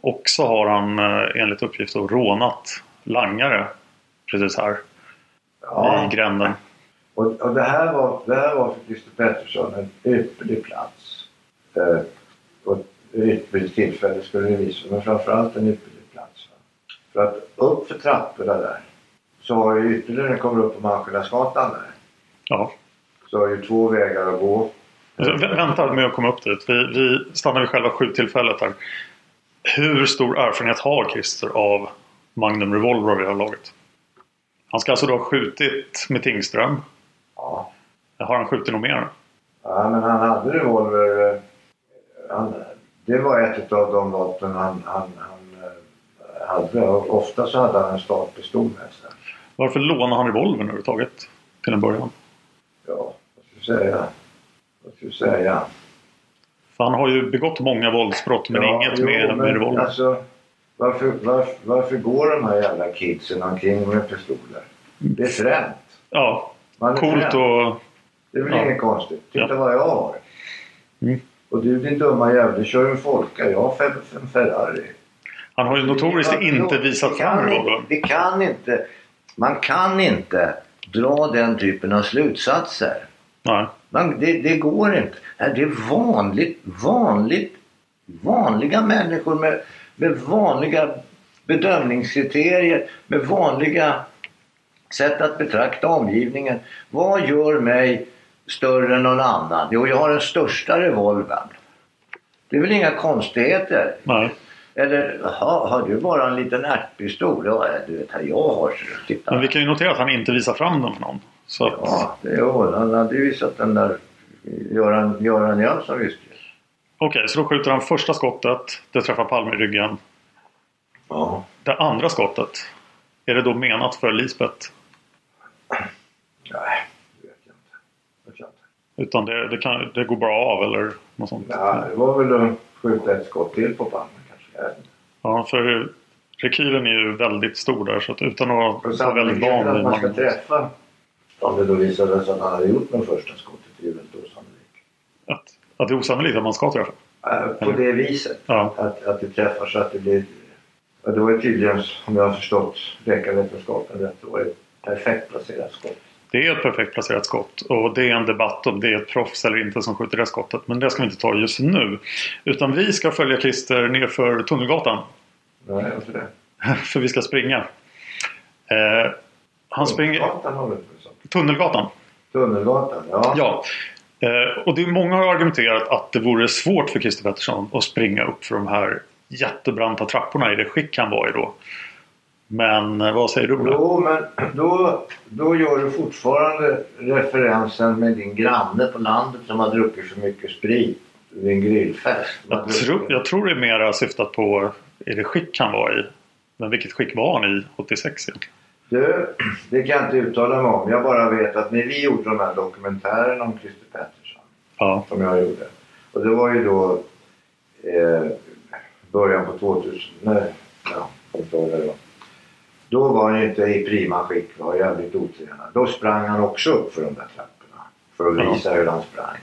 också har han enligt uppgift rånat langare precis här ja. i gränden. Och, och det, här var, det här var för Christer Pettersson en ypperlig plats. Eh, och ett ypperligt tillfälle skulle det visa. Men framförallt en ypperlig plats. Va? För att upp för trapporna där så har ju ytterligare den kommer upp på Malmskillnadsgatan där. Ja. Så har ju två vägar att gå. Vänta med att komma upp dit. Vi, vi stannar vid själva skjuttillfället här. Hur stor erfarenhet har Christer av Magnum Revolver vi har laget? Han ska alltså då ha skjutit med Tingström. Ja. Har han skjutit något mer? Ja, men han hade revolver. Han, det var ett av de vapen han, han, han hade. Ofta så hade han en startpistol med sig. Varför lånade han revolvern överhuvudtaget till en början? Ja, vad ska jag säga? Vad ska jag säga? För han har ju begått många våldsbrott men ja, inget jo, med, med revolver. Alltså, varför, varför, varför går de här jävla kidsen omkring med pistoler? Det är främt. Ja. Coolt och... Det är väl ja. inget konstigt. Titta ja. vad jag har. Mm. Och du din dumma jävla, du kör en Folka. Jag har en Ferrari. Han har ju notoriskt det, inte man, visat fram revolvern. Det kan inte... Man kan inte dra den typen av slutsatser. Nej. Man, det, det går inte. Det är vanligt, vanligt, vanliga människor med, med vanliga bedömningskriterier, med vanliga... Sätt att betrakta omgivningen. Vad gör mig större än någon annan? Jo, jag har den största revolvern. Det är väl inga konstigheter? Nej. Eller, aha, har du bara en liten ärtpistol? Ja, du vet, jag har... Titta. Men vi kan ju notera att han inte visar fram den för någon. Så att... Ja, det, jo, han hade ju visat den där Göran, Göran Jönsson visste ju. Okej, så då skjuter han första skottet. Det träffar Palme i ryggen. Ja. Det andra skottet... Är det då menat för Lisbeth? Nej, det vet jag inte. Det vet jag inte. Utan det, det, kan, det går bara av eller något sånt? Ja, det var väl att skjuta ett skott till på Palme kanske. Ja, för rekylen är ju väldigt stor där så att utan att vara väldigt van att man ska magnet. Träffa om det då visade sig att han hade gjort den första skottet det är väldigt osannolikt. Att, att det är osannolikt att man ska träffa? Ja, på eller? Det viset. Ja. Att, att det träffar så att det blir... Ja, det var ju tydligen, om jag har förstått läkarvetenskapen rätt, det var ett perfekt placerat skott. Det är ett perfekt placerat skott och det är en debatt om det är ett proffs eller inte som skjuter det skottet. Men det ska vi inte ta just nu. Utan vi ska följa Christer ner för Tunnelgatan. Nej, varför det? För vi ska springa. Eh, han springer... Tunnelgatan, Tunnelgatan. Tunnelgatan, ja. Ja. Eh, och det är många har argumenterat att det vore svårt för Christer Pettersson att springa upp för de här jättebranta trapporna i det skick han var i då. Men vad säger du då? Jo, men då, då gör du fortfarande referensen med din granne på landet som har druckit så mycket sprit vid en grillfest. Jag tror, jag tror det är mera syftat på är det skick han var i. Men vilket skick var han i åttiosex egentligen? Du, det kan jag inte uttala mig om. Jag bara vet att när vi gjorde de här dokumentärerna om Christer Pettersson, ja, som jag gjorde. Och det var ju då eh, början på tvåtusen. Nej, ja, jag det då. Då var han ju inte i prima skick, var jävligt otränad. Då sprang han också upp för de där trapporna för att visa, ja, hur han sprang.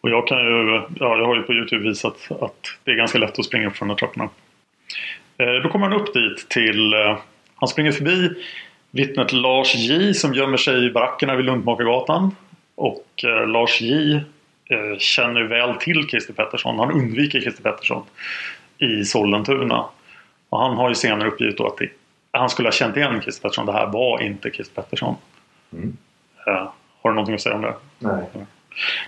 Och jag kan ju, ja, jag har ju på YouTube visat att det är ganska lätt att springa upp från de där trapporna. Eh, då kommer han upp dit till, eh, han springer förbi vittnet Lars J som gömmer sig i barackerna vid Lundmakargatan. Och eh, Lars J eh, känner väl till Christer Pettersson, han undviker Christer Pettersson i Sollentuna. Och han har ju senare uppgivit då att det, han skulle ha känt igen Christer Pettersson. Det här var inte Christer Pettersson. Mm. Ja, har du någonting att säga om det? Nej. Ja.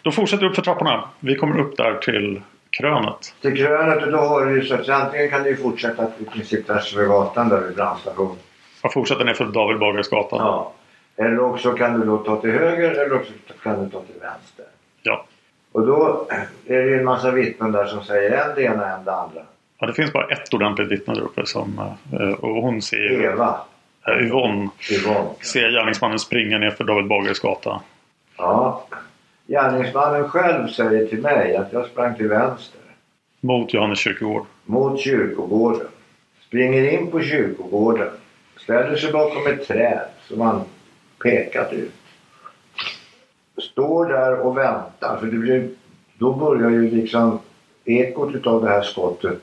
Då fortsätter vi upp för trapporna. Vi kommer upp där till Krönet. Till Krönet, och då har du så att antingen kan du fortsätta i princip där Sveavägen där vid brandstation. Jag fortsätter ner för David Bagares gatan. Ja. Eller också kan du då ta till höger eller också kan du ta till vänster. Ja. Och då är det en massa vittnen där som säger en det ena och en det andra. Ja, det finns bara ett ordentligt vittne där uppe som, och hon ser Eva. Äh, Yvonne, Yvonne ser gärningsmannen springa ner för David Bagares gata. Ja, gärningsmannen själv säger till mig att jag sprang till vänster. Mot Johannes kyrkogård. Mot kyrkogården. Springer in på kyrkogården. Ställer sig bakom ett träd som han pekat ut. Står där och väntar. För det blir, då börjar ju liksom ekot utav det här skottet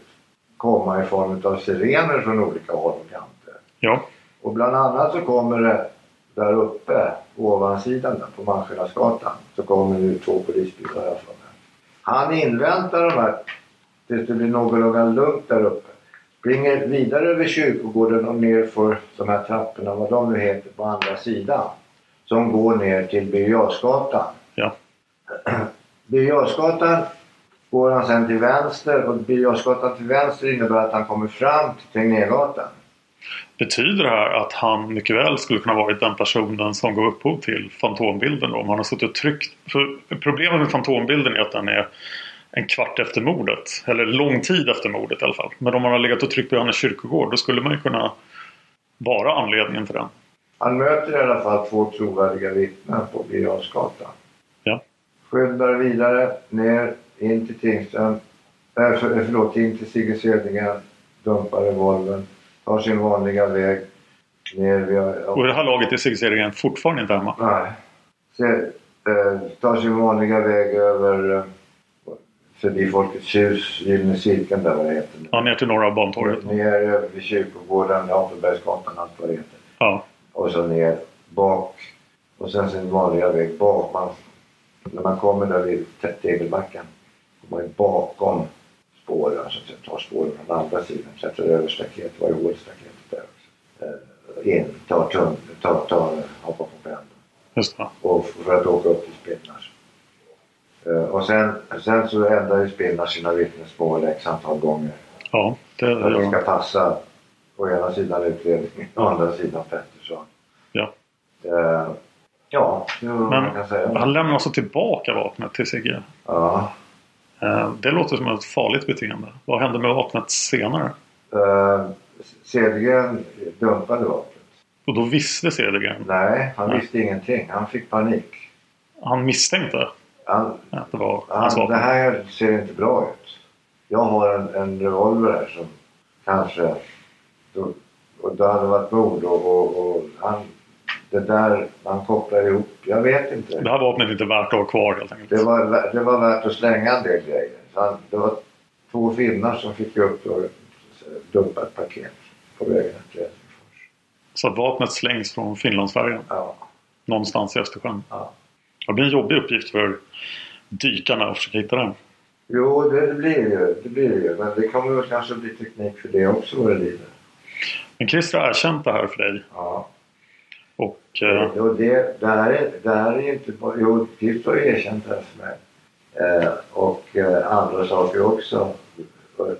komma i form av sirener från olika håll och kanter. Ja. Och bland annat så kommer det där uppe, ovansidan där, på Malmskillnadsgatan, så kommer det två polisbilar härifrån. Han inväntar de här tills det blir någorlunda lugnt där uppe. Springer vidare över kyrkogården och ner för de här trapporna, vad de nu heter, på andra sidan. Som går ner till Biosgatan. Ja. Biosgatan går han sen till vänster, och Biosgatan till vänster innebär att han kommer fram till Tegnérgatan. Betyder det här att han mycket väl skulle kunna varit den personen som går upphov till fantombilden då? Om han har suttit och tryckt... För problemet med fantombilden är att den är en kvart efter mordet, eller lång tid efter mordet i alla fall. Men om man har legat och tryckt på Johannes kyrkogård, då skulle man ju kunna vara anledningen för den. Han möter i alla fall två trovärdiga vittnen på Biosgatan. Ja. Skyndar vidare ner in till Tingström, äh, för, förlåt, in till Sigge Cedergren, dumpar revolven, tar sin vanliga väg ner vid... Och, och det här laget är Sigge Cedergren fortfarande inte hemma? Nej. Se, äh, tar sin vanliga väg över äh, förbi Folkets hus, Gyllene cirkeln där, vad det heter nu. Ja, ner till norra Bantorget. Ner över vid kyrkogården, Apelbergsgatan, allt vad det heter. Ja. Och så ner bak, och sen sin vanliga väg bak. Man, när man kommer där vid Tegelbacken, man är bakom spåren, så att jag tar spåren från andra sidan, sätter över staketet, var ju hålstaketet där också. Eh, in, tar tunn, tar, tar, hoppar på pendeln. Just det. Och för att åka upp till Spinnars. Eh, och sen, sen så ändrar ju Spinnars sina vittnesmål ett antal gånger. Ja, det gör de. Det ska passa på ena sidan utredningen, på andra sidan Pettersson. Ja. Eh, ja, det var vad man kan säga. Men han lämnar så tillbaka vapnet till Sigge. Ja. Det låter som ett farligt beteende. Vad hände med vapnet senare? Uh, Cedergren dumpade vapnet. Och då visste Cedergren? Nej, han Nej. visste ingenting. Han fick panik. Han misstänkte han, att det var han, hans vapen? Det här ser inte bra ut. Jag har en, en revolver här som kanske... Då, och då hade varit mord och, och, och han... Det där man kopplar ihop, jag vet inte. Det här vapnet är inte värt att ha kvar helt enkelt. Det var, det var värt att slänga en del grejer. Han, det var två finnar som fick upp och dumpa ett paket på vägen till Helsingfors. Så att vapnet slängs från Finlandsfärjan? Ja. Någonstans i Östersjön? Ja. Det blir en jobbig uppgift för dykarna att försöka hitta den. Jo, det blir ju. Det blir ju. Men det kommer väl kanske bli teknik för det också vad det lider. Men Christer har erkänt det här för dig. Ja. Och... Eh... Jo, det, det, här är, det här är inte bara... Jo, Christer har erkänt det här för mig. Eh, och eh, andra saker också. Och,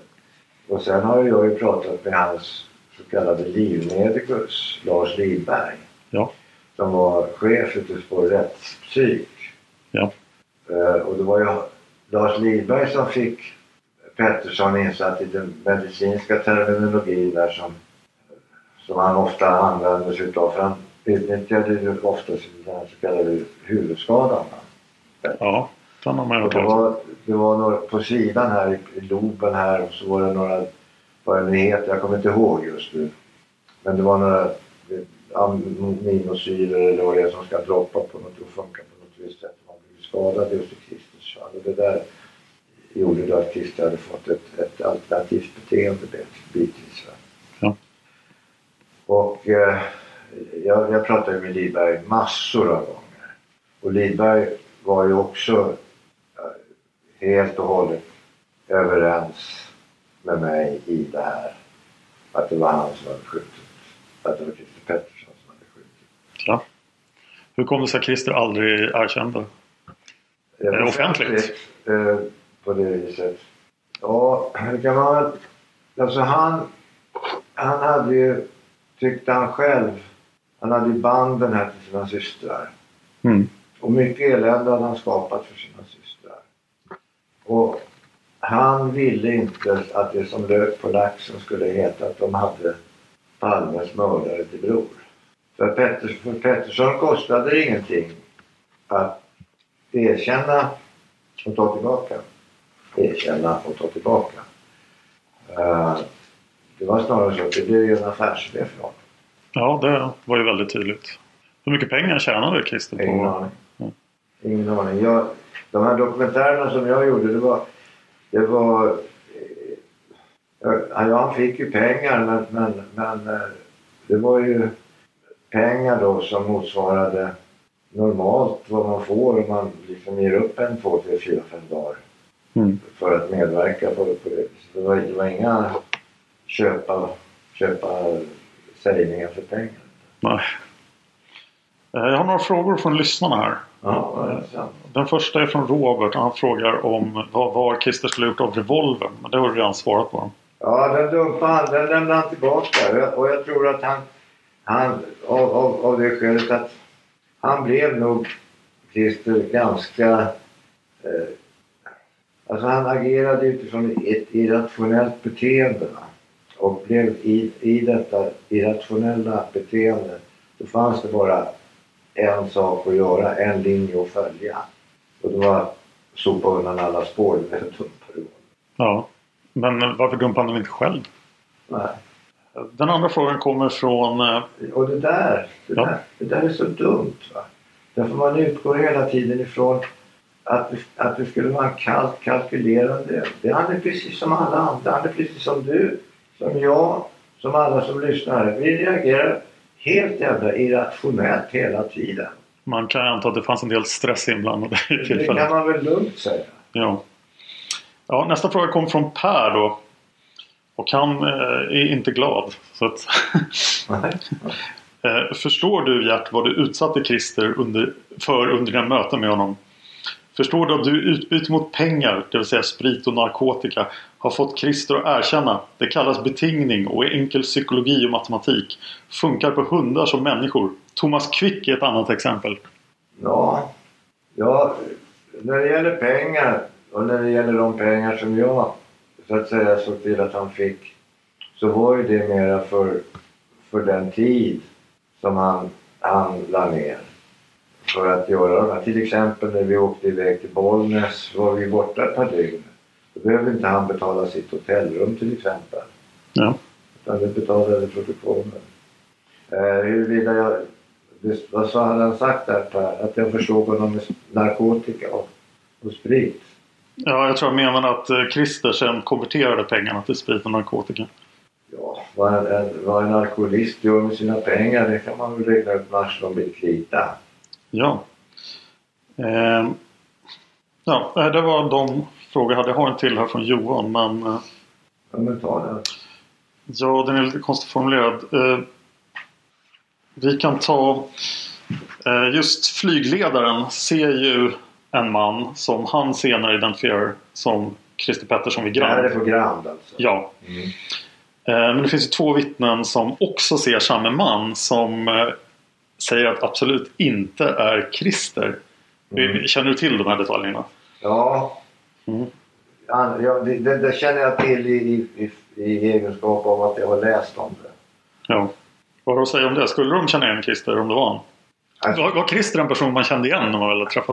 och sen har jag ju pratat med hans så kallade livmedikus, Lars Lidberg. Ja. Som var chef på rättspsyk. Ja. Eh, och det var ju Lars Lidberg som fick Pettersson insatt i den medicinska terminologi där som, som han ofta använder sig av, för han utnyttjade ju ofta den så kallade huvudskadan. Ja, den har man hört. Det var, det var några, på sidan här, i loben här, och så var det några, vad den heter, jag kommer inte ihåg just nu. Men det var några aminosyror eller vad det är som ska droppa på något och funka på något visst sätt. Man blir skadad just i Christers fall, och det där gjorde det att Christer hade fått ett, ett alternativt beteende bitvis. Ja. Och eh, jag, jag pratade med Lidberg massor av gånger. Och Lidberg var ju också eh, helt och hållet överens med mig i det här. Att det var han som hade skjutit. Att det var Christer Pettersson som hade skjutit. Ja. Hur kom det sig att Christer aldrig erkände? Det är offentligt. Eh, På det viset. Ja, det kan man... Alltså han... Han hade ju... Tyckte han själv... Han hade ju banden här till sina systrar. Mm. Och mycket elände hade han skapat för sina systrar. Och han ville inte att det som lök på laxen skulle heta att de hade Palmes mördare till bror. För Petters, för Pettersson kostade det ingenting att erkänna och ta tillbaka. Erkänna och ta tillbaka. Uh, det var snarare så att det blev ju en affärsidé för honom. Ja, det var ju väldigt tydligt. Hur mycket pengar tjänade Christer på? Ingen aning. Mm. Ingen aning. Jag, de här dokumentärerna som jag gjorde, det var... Det var jag, jag fick ju pengar, men, men, men det var ju pengar då som motsvarade normalt vad man får om man liksom ger upp en två, tre, fyra, fem dagar. Mm. För att medverka på, på det. Så det var, det var inga köpa, köpa säljningar för pengar. Nej. Jag har några frågor från lyssnarna här. Ja, den första är från Robert. Han frågar om vad var Christer skulle gjort av revolvern. Men det har du redan svarat på. Ja, den dumpade han. Den lämnade han tillbaka. Och jag tror att han, han av, av, av det skälet att han blev nog Christer ganska... Eh, Alltså han agerade utifrån ett irrationellt beteende. Och blev i, i detta irrationella beteende så fanns det bara en sak att göra, en linje att följa. Och det var sopa undan alla spår med en dumpa. Ja, men varför dumpade han inte själv? Nej. Den andra frågan kommer från... Och det där, det, ja. där, det där är så dumt, va? Därför man utgår hela tiden ifrån... Att det, att det skulle vara kallt, kalkylerande. Det är precis som alla andra. Han är precis som du, som jag, som alla som lyssnar. Vi reagerar helt jävla irrationellt hela tiden. Man kan anta att det fanns en del stress inblandade i tillfället. Det kan man väl lugnt säga. Ja. Ja, nästa fråga kom från Per då. Och han är inte glad. Så att... Förstår du, Hjärt, vad du utsatte Christer under, för under dina möten med honom? Förstår du att du utbyte mot pengar, det vill säga sprit och narkotika, har fått Christer att erkänna? Det kallas betingning och är enkel psykologi och matematik. Funkar på hundar som människor. Thomas Quick är ett annat exempel. Ja, ja, när det gäller pengar och när det gäller de pengar som jag så att säga så till att han fick, så var ju det mera för, för den tid som han, han la ner. För att göra. Till exempel när vi åkte iväg till Bollnäs var vi borta ett par dygn. Då behövde inte han betala sitt hotellrum till exempel. Ja. Utan det betalade produktionen. Eh, huruvida jag... Det, vad sa han sagt där Per? Att jag försåg honom med narkotika och, och sprit. Ja, jag tror jag menar att Christer sen konverterade pengarna till sprit och narkotika. Ja, vad en, vad en alkoholist gör med sina pengar, det kan man väl räkna ut Marston blir krita. Ja. Eh, ja, det var de frågor jag hade. Jag har en till här från Johan, men... Eh, ja, men ta det. Ja, den är lite konstigt formulerad. Eh, vi kan ta eh, just flygledaren ser ju en man som han senare identifierar som Christer Pettersson vid Grand. Det är på Grand alltså. Ja. Mm. Eh, men det finns ju två vittnen som också ser samma man som eh, säger att absolut inte är Christer. Mm. Känner du till de här detaljerna? Ja. Mm. Ja, det, det, det känner jag till i, i, i egenskap av att jag har läst om det. Ja. Vad har du att säga om det? Skulle de känna igen Christer om det var han? Var, var Christer en person man kände igen när man väl träffade?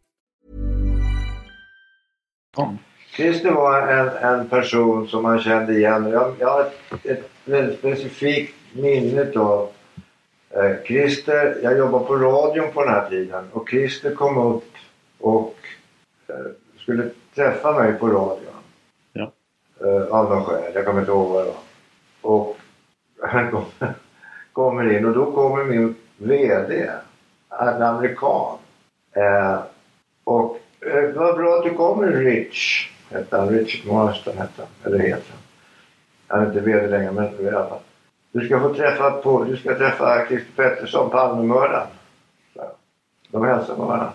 Mm. Christer var en, en person som man kände igen. Jag, jag har ett, ett väldigt specifikt minne av eh, Christer. Jag jobbade på radion på den här tiden och Christer kom upp och eh, skulle träffa mig på radion. Ja. Eh, av någon skäl, jag kommer inte ihåg vad det var. Och han kom, kommer in och då kommer min vd, en amerikan. Eh, och Det var bra att du kommer, Rich. Hette han, Richard Marston hette han. Eller heter han. Han är inte vd längre, men i alla fall. Du ska få träffa på, du ska träffa Christer Pettersson, Palmemordet. De hälsar på varandra.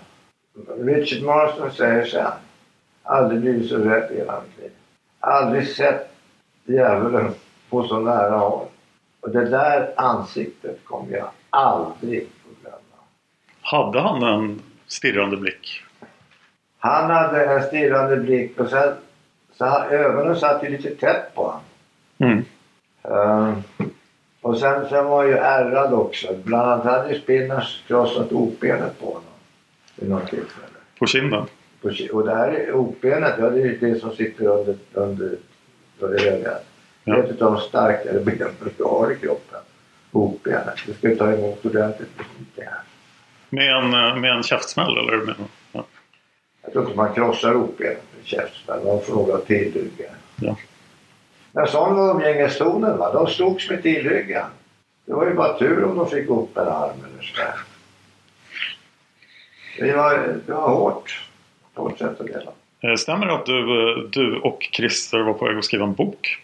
Richard Marston säger så här. Aldrig blir så rätt i hans liv. Aldrig sett djävulen på så nära håll. Och det där ansiktet kommer jag aldrig att glömma. Hade han en stirrande blick? Han hade en stirrande blick och sen så han, ögonen satt ju lite tätt på honom. Mm. Um, och sen, sen var han ju ärrad också. Bland annat hade ju Spinnars krossat O-benet på honom. I något tillfälle. På kinden? På, och det här är O-benet, ja, det är det som sitter under, under, under ögat. Ja. Det är ett av de starkare benen du har i kroppen. O-benet. Du ska ju ta emot ordentligt. Med en, med en käftsmäll eller hur menar du? Ja. Jag tror inte man krossar upp igen i käftsmäll. De frågar tillryggen. Ja. Men sån var omgängestonen, va? De slogs med tillryggen. Det var ju bara tur om de fick upp en arm eller så där. Det var, det var hårt. Hårt sätt att dela. Stämmer det att du, du och Christer var på väg att skriva en bok?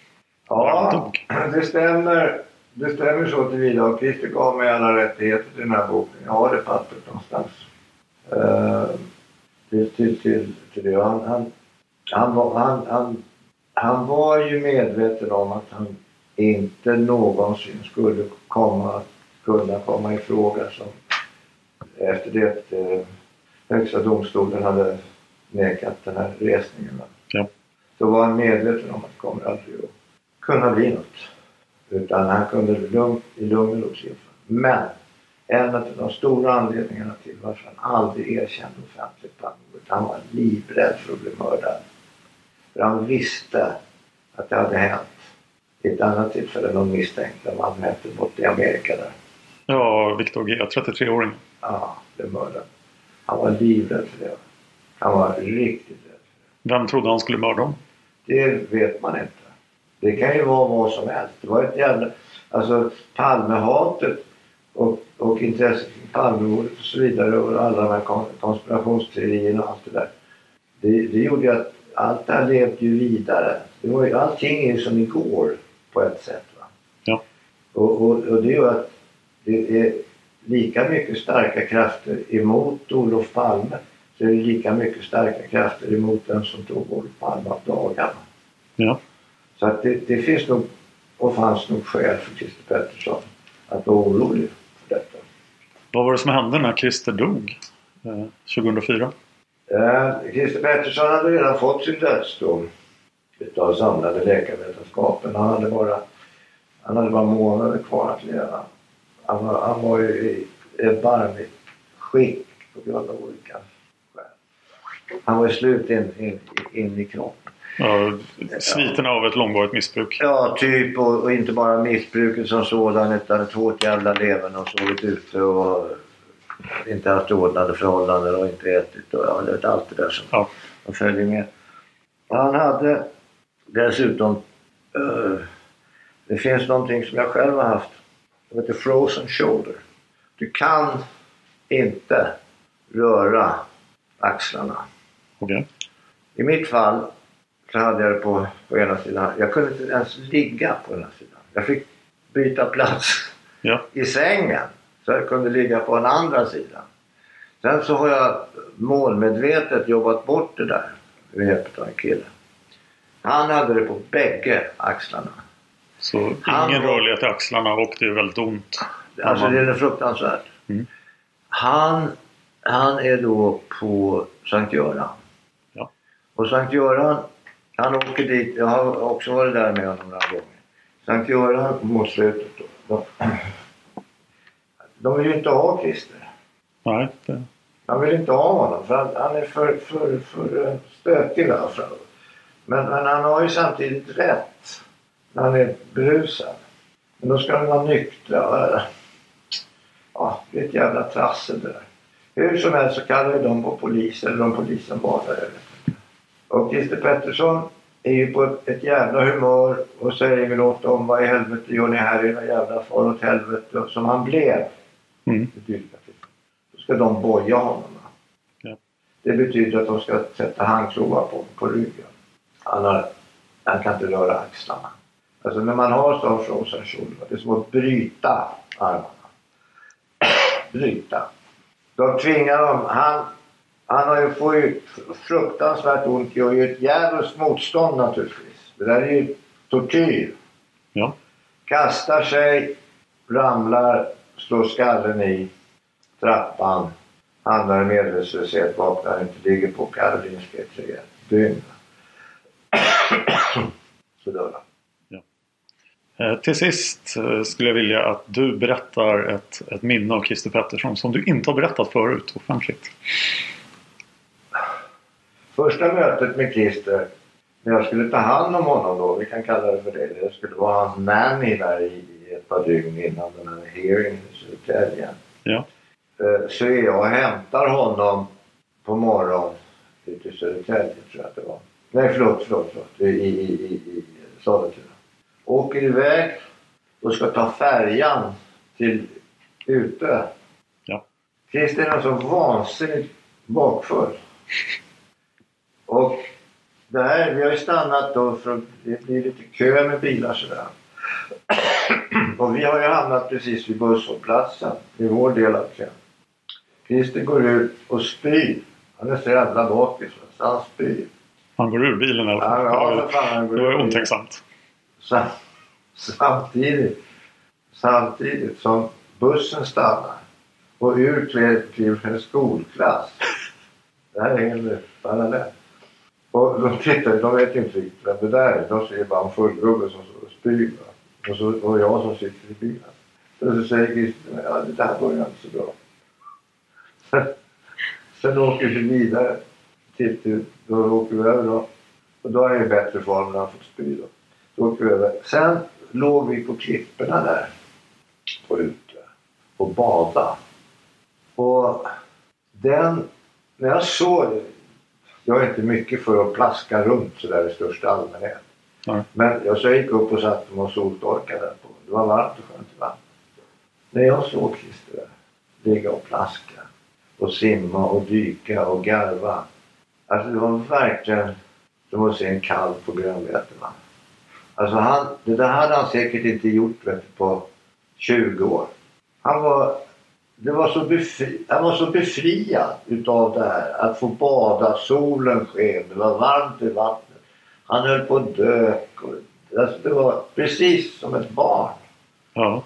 Ja, en bok? Det stämmer. Det stämmer så tillvida. Och Christer gav mig alla rättigheter till den här boken. Jag har det pappret någonstans. Uh, Till, till, till, till det. Han, han, han, var, han, han, han var ju medveten om att han inte någonsin skulle komma, kunna komma i fråga som efter det eh, högsta domstolen hade nekat den här resningen. Ja. Så var han medveten om att det kommer aldrig att kunna bli något. Utan han kunde lugnt, i lugn och ro. Men en av de stora anledningarna till varför han aldrig erkände offentligt Palmemordet. Han var livrädd för att bli mördad. För han visste att det hade hänt. I ett annat tillfälle någon misstänkte man hette bort i Amerika där. Ja, Victor G, trettiotre-åring. Ja, blev mördad. Han var livrädd för det. Han var riktigt rädd för det. Vem trodde han skulle mörda dem? Det vet man inte. Det kan ju vara vad som helst. Det var ett jävla... Alltså, Palmehatet... Och, och intresset för Palmemordet och så vidare och alla de här konspirationsteorierna och allt det där. Det, det gjorde att allt där levde ju vidare. Det var ju, allting är som igår på ett sätt. Va? Ja. Och, och, och det är ju att det är lika mycket starka krafter emot Olof Palme. Så är det lika mycket starka krafter emot vem som tog Olof Palme av dagarna. Ja. Så att det, det finns nog och fanns nog skäl för Christer Pettersson att vara orolig för detta. Vad var det som hände när Christer dog eh, tjugohundrafyra? Eh, Christer Pettersson hade redan fått sin dödsdom utav samlade läkarvetenskapen. Han hade bara, han hade bara månader kvar att leva. Han var, han var ju i erbarmligt skick på grund av olika skäl. Han var i slut in, in, in i kroppen. Ja, sviterna av ett långvarigt missbruk. Ja, typ. Och, och inte bara missbruket som sådan, utan ett hårt jävla leven och sovit ute och inte haft ordnade förhållanden och inte ätit och ja, allt det där som ja. De följer med. Han hade dessutom uh, det finns någonting som jag själv har haft. Det heter frozen shoulder. Du kan inte röra axlarna. Okay. I mitt fall så hade jag det på, på ena sidan. Jag kunde inte ens ligga på den här sidan. Jag fick byta plats ja. I sängen. Så jag kunde ligga på den andra sidan. Sen så har jag målmedvetet jobbat bort det där. Med hjälp av en kille. Han hade det på bägge axlarna. Så ingen han, rörlighet i axlarna och det är väldigt ont. Alltså det är fruktansvärt. Mm. Han, han är då på Sankt Göran. Ja. Och Sankt Göran... Han åker dit, jag har också varit där med honom några gånger. Sankt Göran mot slutet då. De, de vill ju inte ha Christer. Nej. Det. Han vill inte ha honom för han, han är för, för, för stökig där framåt. Men, men han har ju samtidigt rätt när han är berusad. Men då ska han vara nyktra. Ja, det är ett jävla trassel det där. Hur som helst så kallar de på polis eller de polisen bara där. Och Christer Pettersson är ju på ett jävla humör och säger väl åt dem vad i helvete gör ni här i den jävla far åt helvete som han blev. Mm. Då ska de boja honom. Ja. Det betyder att de ska sätta handklovar på, på ryggen. Han, har, han kan inte röra axlarna. Alltså när man har så frozen shoulder, det är som att bryta armarna. Bryta. Då tvingar de, han... Han har ju fått ut fruktansvärt ont. Gör ju ett jävligt motstånd naturligtvis. Det där är ju tortyr. Ja. Kastar sig, ramlar, slår skallen i trappan. Hamnar i medvetslöshet, vaknar inte, ligger på Karolinska i tre dygn. Så dör han. Ja. Eh, till sist eh, skulle jag vilja att du berättar ett, ett minne av Christer Pettersson som du inte har berättat förut offentligt. Första mötet med Christer, när jag skulle ta hand om honom då, vi kan kalla det för det. Jag skulle vara hans nanny där i ett par dygn innan den här hearingen i Södertälje. Ja. Så jag hämtar honom på morgon ute i Södertälje tror jag att det var. Nej förlåt, förlåt, förlåt. I, i, i, i Solna. Åker iväg och ska ta färjan till Utö. Ja. Christer är alltså vansinnigt bakfull. Och det här, vi har ju stannat då för det blir lite kö med bilar sådär. Och vi har ju hamnat precis vid busshållplatsen i vår del av kön. Christer går ut och spyr. Han är så jävla bakis så han spyr. Han går ur bilen eller? Ja, ja för fan han går ur. Det var otänksamt. Sam, samtidigt, samtidigt som bussen stannar och urkläder en skolklass. Det här är helt parallellt. Och de tittar, de vet inte riktigt vem det där är. De ser bara en fullgubbe som spyr. Och, så, och jag som sitter i bilen. Och så säger Christer, ja det här går ju inte så bra. Sen åker vi vidare. Till, då åker vi över då. Och då är det bättre form när han fått spy då. Då åker vi över. Sen låg vi på klipporna där. På ute. Och bada. Och den, när jag såg det. Jag är inte mycket för att plaska runt så där i största allmänhet. Mm. Men jag så gick upp och satt mig och soltorkade där på. Det var varmt och skönt i vattnet. När jag såg Christer där, ligga och plaska och simma och dyka och garva. Alltså det var verkligen Det var se en kalv på grönbetena. Alltså han, det där hade han säkert inte gjort vet, på tjugo år. Han var, det var så befri, han var så befriad utav det här. Att få bada, solen sken, det var varmt i vattnet. Han höll på att dö. Alltså det var precis som ett barn. Ja,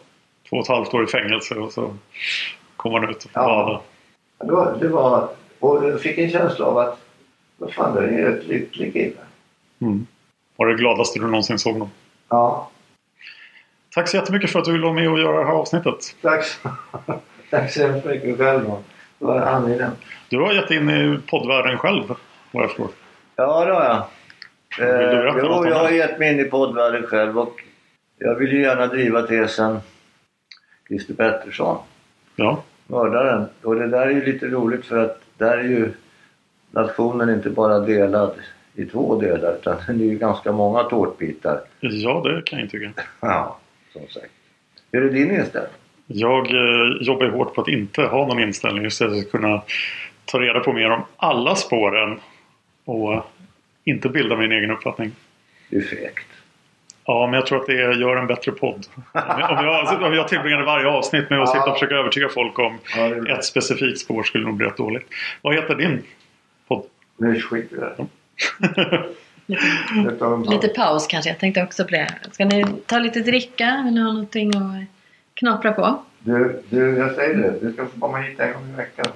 två och ett halvt år i fängelse och så kom han ut och får bada. Det var, det var, och jag fick en känsla av att vad fan, det är ett lycklig kille. Mm. Var det gladaste du någonsin såg någon? Ja. Tack så jättemycket för att du var med och göra det här avsnittet. Tack så, Tack så mycket själv. Det var anledningen. Du har gett in i poddvärlden själv, vad jag förstår. Ja, det har jag. Eh, jo, jag har gett mig in i poddvärlden själv och jag vill ju gärna driva tesen Christer Pettersson. Ja. Mördaren. Och det där är ju lite roligt för att där är ju nationen inte bara delad i två delar utan det är ju ganska många tårtbitar. Ja, det kan jag tycka. Ja, som sagt. Är det din inställning? Jag eh, jobbar hårt på att inte ha någon inställning just för att kunna ta reda på mer om alla spåren och eh, inte bilda min egen uppfattning. Det är fäkt. Ja, men jag tror att det gör en bättre podd. Om jag, om jag tillbringade varje avsnitt med att ja. sitta och försöka övertyga folk om ja, ett specifikt spår skulle nog bli rätt dåligt. Vad heter din podd? Nu skiter jag. Ja. Lite paus kanske, jag tänkte också på det. Ska ni ta lite dricka? Vill ni ha någonting att knapra på? Du, du jag säger det, du ska få komma hit en gång i veckan.